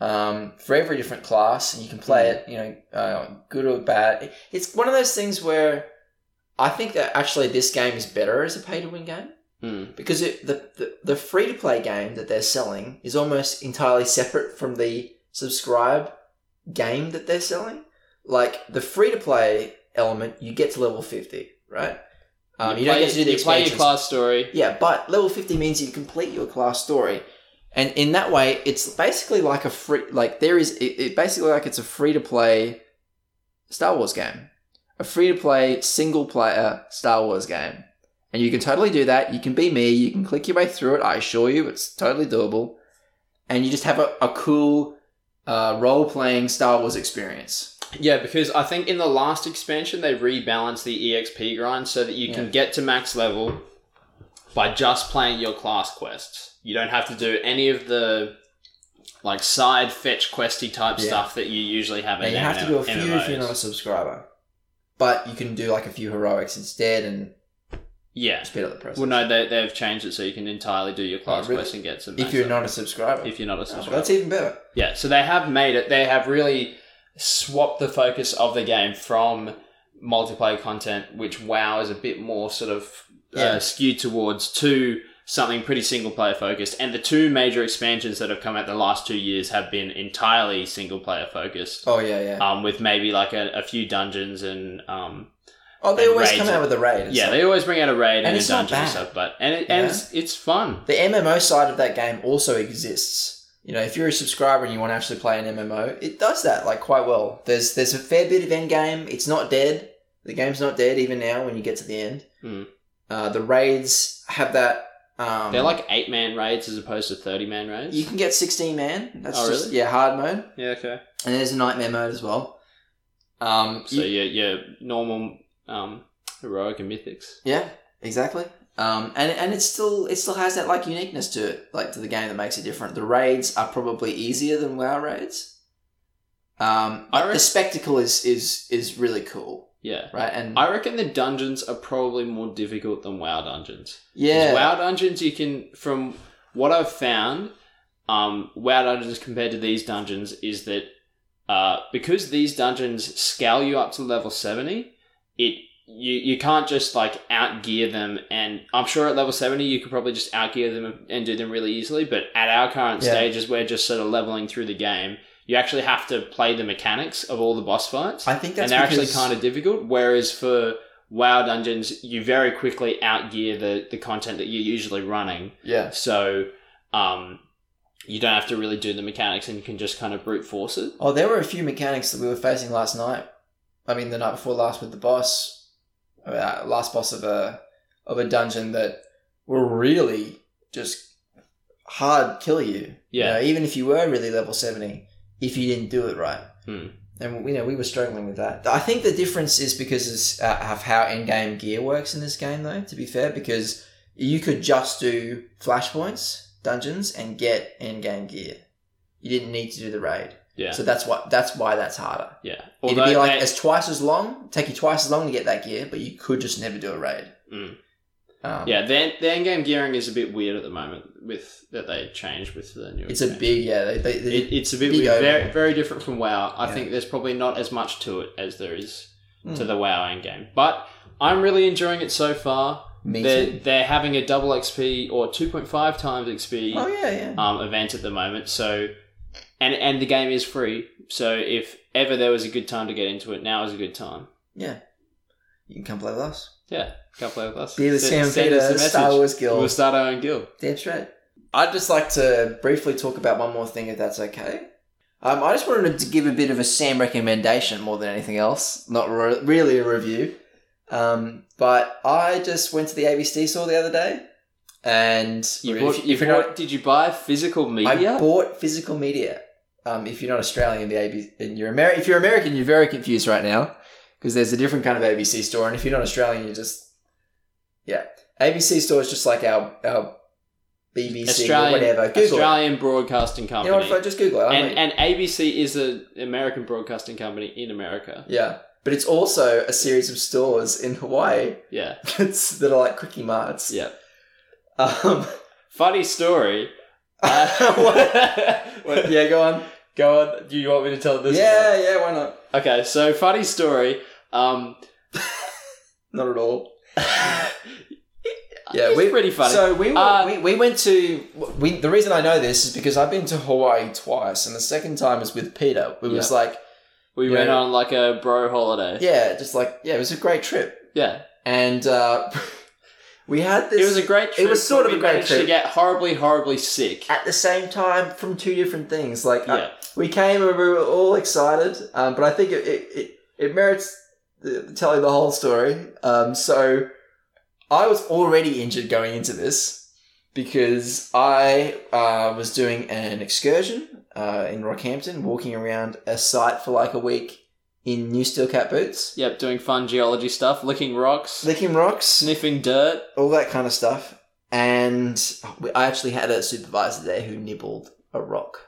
um, for every different class and you can play mm. it, you know, uh, good or bad. It's one of those things where I think that actually this game is better as a pay-to-win game mm. because it, the, the, the free-to-play game that they're selling is almost entirely separate from the subscribe game that they're selling. Like, the free-to-play element, you get to level fifty, right? Um, you, you play, don't get to do the expansions. You play your class story. Yeah, but level fifty means you complete your class story. And in that way, it's basically like a free... Like, there is... It, it basically like it's a free-to-play Star Wars game. A free-to-play, single-player Star Wars game. And you can totally do that. You can be me. You can click your way through it. I assure you, it's totally doable. And you just have a, a cool uh, role-playing Star Wars experience. Yeah, because I think in the last expansion, they rebalanced the E X P grind so that you yeah. can get to max level by just playing your class quests. You don't have to do any of the... like side fetch questy type yeah. stuff that you usually have in M M Os. You have to do a few if you're not a subscriber. But you can do like a few heroics instead and yeah. speed up the process. Well, no, they, they've changed it so you can entirely do your class oh, really? quest and get some... If you're not a subscriber. If you're not a subscriber. Oh, well, that's even better. Yeah, so they have made it... They have really swapped the focus of the game from multiplayer content, which WoW is a bit more sort of uh, yeah. skewed towards, to something pretty single-player focused. And the two major expansions that have come out the last two years have been entirely single-player focused. Oh, yeah, yeah. Um, with maybe like a, a few dungeons and... Um, oh, they and always come out with a raid. Yeah, stuff. They always bring out a raid and, and a dungeon and stuff. But, and it, and it's, it's fun. The M M O side of that game also exists. You know, if you're a subscriber and you want to actually play an M M O, it does that like quite well. There's, there's a fair bit of end game. It's not dead. The game's not dead even now when you get to the end. Mm. Uh, the raids have that... Um, they're like eight-man raids as opposed to thirty-man raids. You can get sixteen-man. That's oh, just, really? Yeah, hard mode. Yeah, okay. And there's a nightmare mode as well. Um, so, yeah, yeah, normal, um, heroic and mythics. Yeah, exactly. Um, and and it still it still has that, like, uniqueness to it, like, to the game that makes it different. The raids are probably easier than WoW raids. Um, I reckon- the spectacle is, is, is really cool. Yeah. Right. And I reckon the dungeons are probably more difficult than WoW dungeons. Yeah. WoW dungeons, you can, from what I've found, um, WoW dungeons compared to these dungeons is that uh, because these dungeons scale you up to level seventy, it you, you can't just like outgear them. And I'm sure at level seventy, you could probably just outgear them and do them really easily. But at our current yeah. stages, we're just sort of leveling through the game. You actually have to play the mechanics of all the boss fights. I think that's And they're because... actually kind of difficult. Whereas for WoW Dungeons, you very quickly outgear the, the content that you're usually running. Yeah. So um, you don't have to really do the mechanics and you can just kind of brute force it. Oh, there were a few mechanics that we were facing last night. I mean, the night before last with the boss. Uh, last boss of a, of a dungeon that were really just... hard kill you. Yeah. You know, even if you were really level seventy, if you didn't do it right. Hmm. And you know, we were struggling with that. I think the difference is because of how endgame gear works in this game, though, to be fair, because you could just do flashpoints, dungeons, and get endgame gear. You didn't need to do the raid. Yeah. So that's why that's why that's harder. Yeah. Although it'd be like it's twice as long, take you twice as long to get that gear, but you could just never do a raid. Mm. Um, yeah, the, the endgame gearing is a bit weird at the moment with that they changed with the new. It's expansion. a big yeah. They, they, they, it, it's a bit big weird, very very different from WoW. I yeah. think there's probably not as much to it as there is mm. to the WoW endgame, but I'm really enjoying it so far. Me they're, too. They're having a double X P or two point five times X P oh, yeah, yeah. Um, event at the moment, so. And and the game is free, so if ever there was a good time to get into it, now is a good time. Yeah. You can come play with us. Yeah, come play with us. Be the Sam Peter Star Wars Guild. We'll start our own guild. Damn straight. I'd just like to briefly talk about one more thing, if that's okay. Um, I just wanted to give a bit of a Sam recommendation more than anything else. Not re- really a review. Um, but I just went to the A B C store the other day. And you bought, if, you if bought, not, did you buy physical media? I bought physical media. Um, if you're not Australian, the A B C, and you're Ameri- if you're American, you're very confused right now because there's a different kind of A B C store. And if you're not Australian, you're just yeah. A B C store is just like our our B B C Australian, or whatever. Google Australian it. Broadcasting Company. You know what? If I just Google it. And, like, and A B C is an American broadcasting company in America. Yeah. But it's also a series of stores in Hawaii. Yeah. That's, that are like quickie marts. Yeah. Um, funny story. Uh, what? What? Yeah, go on. Go on. Do you want me to tell this? Yeah, yeah, why not? Okay, so funny story. Um, not at all. Yeah, it's we, pretty funny. So we, were, uh, we we went to... We, the reason I know this is because I've been to Hawaii twice, and the second time was with Peter. It was yeah. like... We went know, on like a bro holiday. Yeah, just like... Yeah, it was a great trip. Yeah. And... Uh, We had this... It was a great trip. It was sort of a great trip. We got horribly, horribly sick. At the same time, from two different things. Like, yeah. uh, we came and we were all excited, um, but I think it it, it, it merits the, telling the whole story. Um, so, I was already injured going into this because I uh, was doing an excursion uh, in Rockhampton, walking around a site for like a week. In new steel cap boots. Yep, doing fun geology stuff, licking rocks. Licking rocks. Sniffing dirt. All that kind of stuff. And I actually had a supervisor there who nibbled a rock.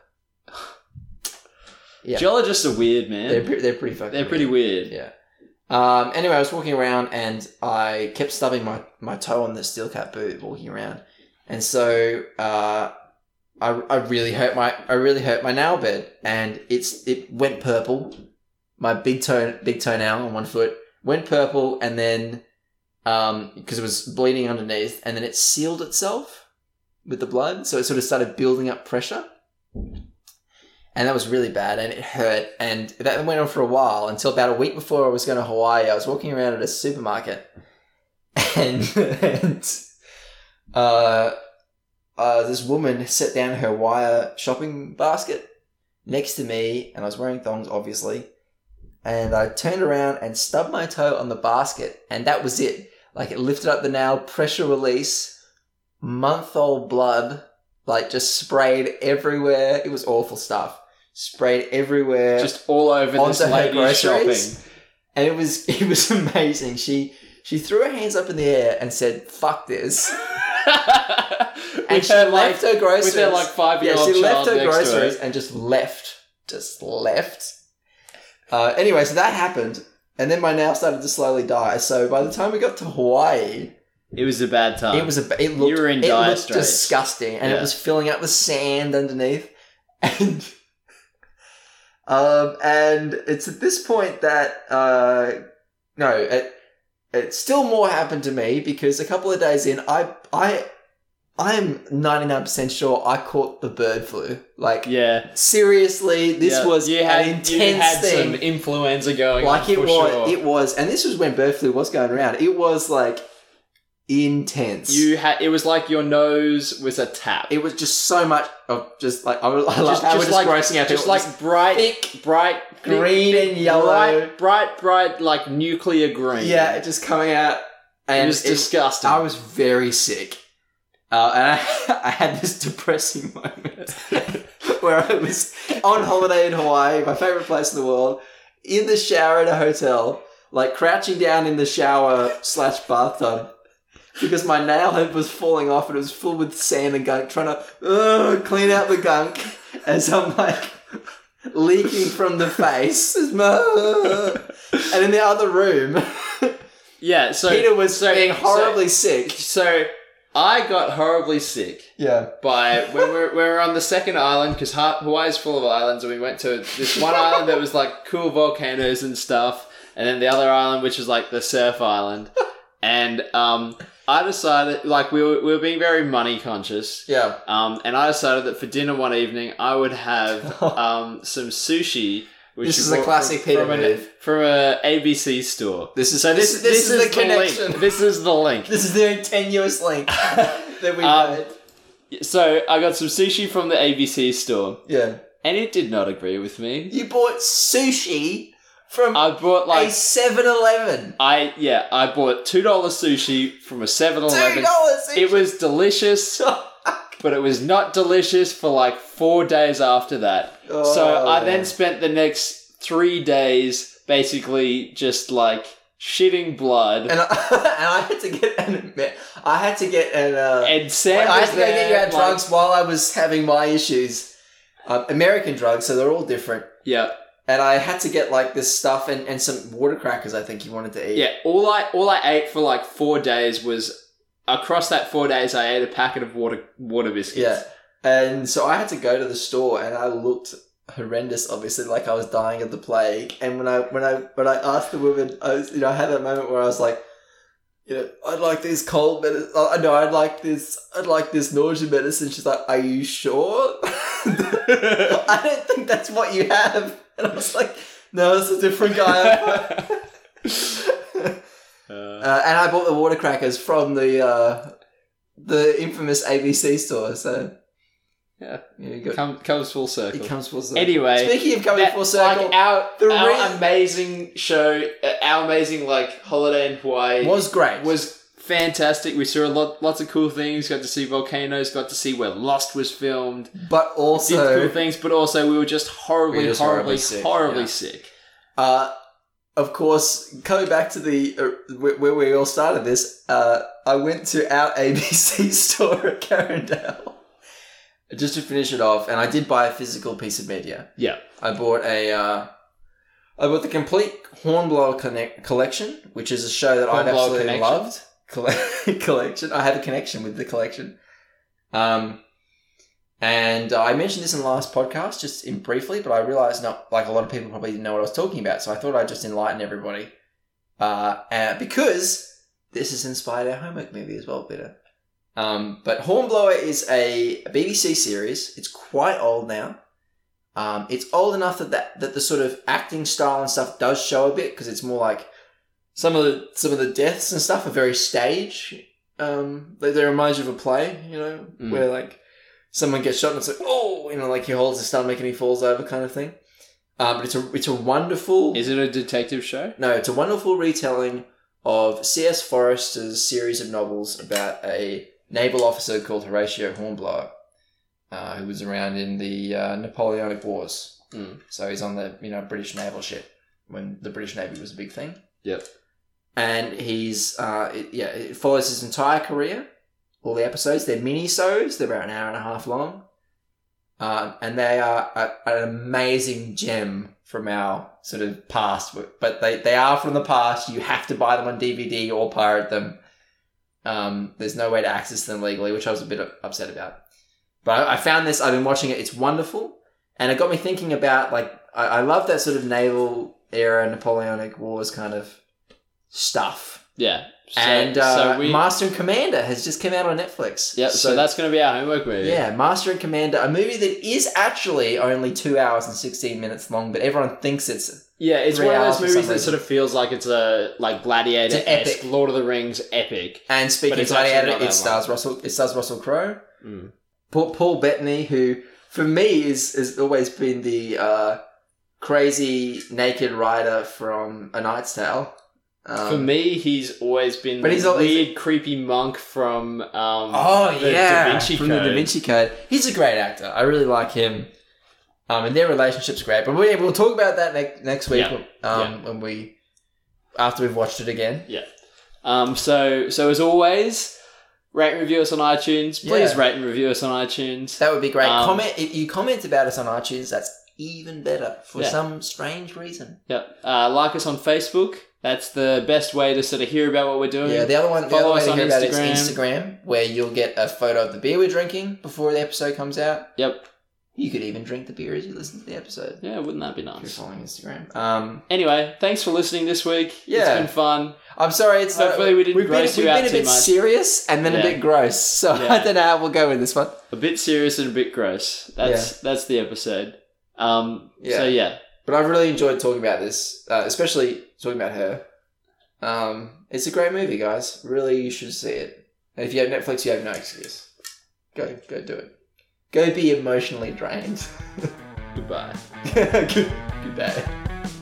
Yeah. Geologists are weird, man. They're, pre- they're pretty fucking They're weird. pretty weird. Yeah. Um, anyway, I was walking around and I kept stubbing my, my toe on the steel cap boot walking around. And so... Uh, I, I really hurt my... I really hurt my nail bed. And it's it went purple... My big toe, big toenail on one foot went purple, and then um, because it was bleeding underneath, and then it sealed itself with the blood, so it sort of started building up pressure, and that was really bad, and it hurt, and that went on for a while until about a week before I was going to Hawaii. I was walking around at a supermarket, and, and uh, uh, this woman set down her wire shopping basket next to me, and I was wearing thongs, obviously. And I turned around and stubbed my toe on the basket. And that was it. Like, it lifted up the nail, pressure release, month-old blood, like, just sprayed everywhere. It was awful stuff. Sprayed everywhere. Just all over this lady's shopping. And it was it was amazing. She she threw her hands up in the air and said, fuck this. And she left her groceries. With her, like, five-year-old child next to her. Yeah, she left her groceries and just left. Just left. Uh, anyway, so that happened, and then my nail started to slowly die. So by the time we got to Hawaii, it was a bad time. It was a it looked, you were in it dire looked straits. Disgusting, and yeah. It was filling up the sand underneath. And um, and it's at this point that uh, no, it, it still more happened to me because a couple of days in, I I. I'm ninety-nine percent sure I caught the bird flu. Like, yeah. seriously, this yeah. was you had, an intense thing. You had thing. some influenza going like on, it for was, sure. It was, and this was when bird flu was going around. It was, like, intense. You had. It was like your nose was a tap. It was just so much of just, like, I, I just, love how just we're just like, grossing out. Just, people. like, just bright, thick, bright, green thick, and yellow. Bright, bright, bright, like, nuclear green. Yeah, just coming out. And it was it, disgusting. I was very sick. Uh, and I, I had this depressing moment where I was on holiday in Hawaii, my favorite place in the world, in the shower at a hotel, like crouching down in the shower slash bathtub because my nail head was falling off and it was full with sand and gunk, trying to uh, clean out the gunk as I'm like leaking from the face. And in the other room, yeah, so Peter was so, being horribly so, sick. So... I got horribly sick. Yeah. By when we were, we were on the second island, because Hawaii's full of islands, and we went to this one island that was like cool volcanoes and stuff, and then the other island, which is like the surf island. And um, I decided, like, we were we were being very money conscious. Yeah. Um, and I decided that for dinner one evening, I would have um some sushi. Which this is a classic from, Peter from move. An, from a A B C store. This is so. This, this, this, this is, is the, the connection. Link. This is the link. This is the tenuous link that we um, made. So I got some sushi from the A B C store. Yeah, and it did not agree with me. You bought sushi from I bought like a seven eleven. I yeah, I bought two dollar sushi from a seven eleven. two dollar sushi. It was delicious. But it was not delicious for like four days after that. Oh, so I then spent the next three days basically just like shitting blood. And I, and I had to get an... I had to get an... Uh, and Sam I had to go get you out like, drugs while I was having my issues. Uh, American drugs, so they're all different. Yeah. And I had to get like this stuff and, and some water crackers I think you wanted to eat. Yeah, all I all I ate for like four days was... Across that four days, I ate a packet of water water biscuits. Yeah, and so I had to go to the store, and I looked horrendous, obviously, like I was dying of the plague. And when I when I when I asked the woman, I was, you know, I had that moment where I was like, you know, I'd like these cold medicine. I know I'd like this. I'd like this nausea medicine. She's like, "Are you sure? I don't think that's what you have." And I was like, "No, it's a different guy." Uh, uh, and I bought the water crackers from the uh, the infamous A B C store. So yeah, yeah got, Come, comes full circle. It comes full circle. Anyway, speaking of coming that, full circle, like our, the our re- amazing show, our amazing like holiday in Hawaii was great. Was fantastic. We saw a lot, lots of cool things. Got to see volcanoes. Got to see where Lost was filmed. But also did cool things. But also we were just horribly, we were just horribly, horribly sick. Horribly yeah. sick. Uh, Of course, coming back to the uh, where we all started this, uh, I went to our A B C store at Carindale just to finish it off, and I did buy a physical piece of media. Yeah, I bought a, uh, I bought the complete Hornblower connect- collection, which is a show that I've absolutely connection. loved. Colle- collection. I have a connection with the collection. Um, and uh, I mentioned this in the last podcast, just in briefly, but I realized not like a lot of people probably didn't know what I was talking about, so I thought I'd just enlighten everybody. Uh, and, because this has inspired our homework movie as well, Peter. Um, but Hornblower is a B B C series. It's quite old now. Um, it's old enough that, that that the sort of acting style and stuff does show a bit because it's more like some of the some of the deaths and stuff are very stage. Um, they, they remind you of a play, you know, mm. where like. Someone gets shot and it's like, oh, you know, like he holds his stomach and he falls over kind of thing. Um, but it's a, it's a wonderful... Is it a detective show? No, it's a wonderful retelling of C S Forrester's series of novels about a naval officer called Horatio Hornblower, uh, who was around in the uh, Napoleonic Wars. Mm. So he's on the, you know, British naval ship when the British Navy was a big thing. Yep. And he's, uh, it, yeah, it follows his entire career. All the episodes, they're mini-sodes. They're about an hour and a half long. Um, and they are a, an amazing gem from our sort of past. But they, they are from the past. You have to buy them on D V D or pirate them. Um, there's no way to access them legally, which I was a bit upset about. But I, I found this. I've been watching it. It's wonderful. And it got me thinking about, like, I, I love that sort of naval era, Napoleonic Wars kind of stuff. Yeah. So, and uh, so we... Master and Commander has just come out on Netflix. Yep, so, so that's going to be our homework movie. Yeah, Master and Commander, a movie that is actually only two hours and sixteen minutes long, but everyone thinks it's yeah, it's one of those movies that sort of feels like it's a like Gladiator-esque, Lord of the Rings epic. And speaking of Gladiator, it stars Russell. It stars Russell Crowe, mm. Paul, Paul Bettany, who for me is has always been the uh, crazy naked rider from A Knight's Tale. Um, For me, he's always been but the he's always, weird, creepy monk from um, oh, the yeah, Da Vinci from Code. The Da Vinci Code. He's a great actor. I really like him. Um, and their relationship's great. But we, we'll talk about that ne- next week yeah. um, yeah. when we after we've watched it again. Yeah. Um, so, so as always, rate and review us on iTunes. Please yeah. rate and review us on iTunes. That would be great. Um, comment if you comment about us on iTunes. That's even better for yeah. some strange reason. Yep. Uh, like us on Facebook. That's the best way to sort of hear about what we're doing. Yeah, the other one, the Follow other way us to hear about it is Instagram, where you'll get a photo of the beer we're drinking before the episode comes out. Yep. You could even drink the beer as you listen to the episode. Yeah, wouldn't that be nice? If you're following Instagram. Um, anyway, thanks for listening this week. Yeah. It's been fun. I'm sorry. It's Hopefully uh, we didn't gross you out too much. We've been a bit serious and then yeah. a bit gross. So yeah. I don't know how we'll go with this one. A bit serious and a bit gross. That's, yeah. that's the episode. Um, yeah. So, yeah. But I've really enjoyed talking about this, uh, especially talking about Her. Um, it's a great movie, guys. Really, you should see it. And if you have Netflix, you have no excuse. Go, go do it. Go be emotionally drained. Goodbye. Good- Goodbye.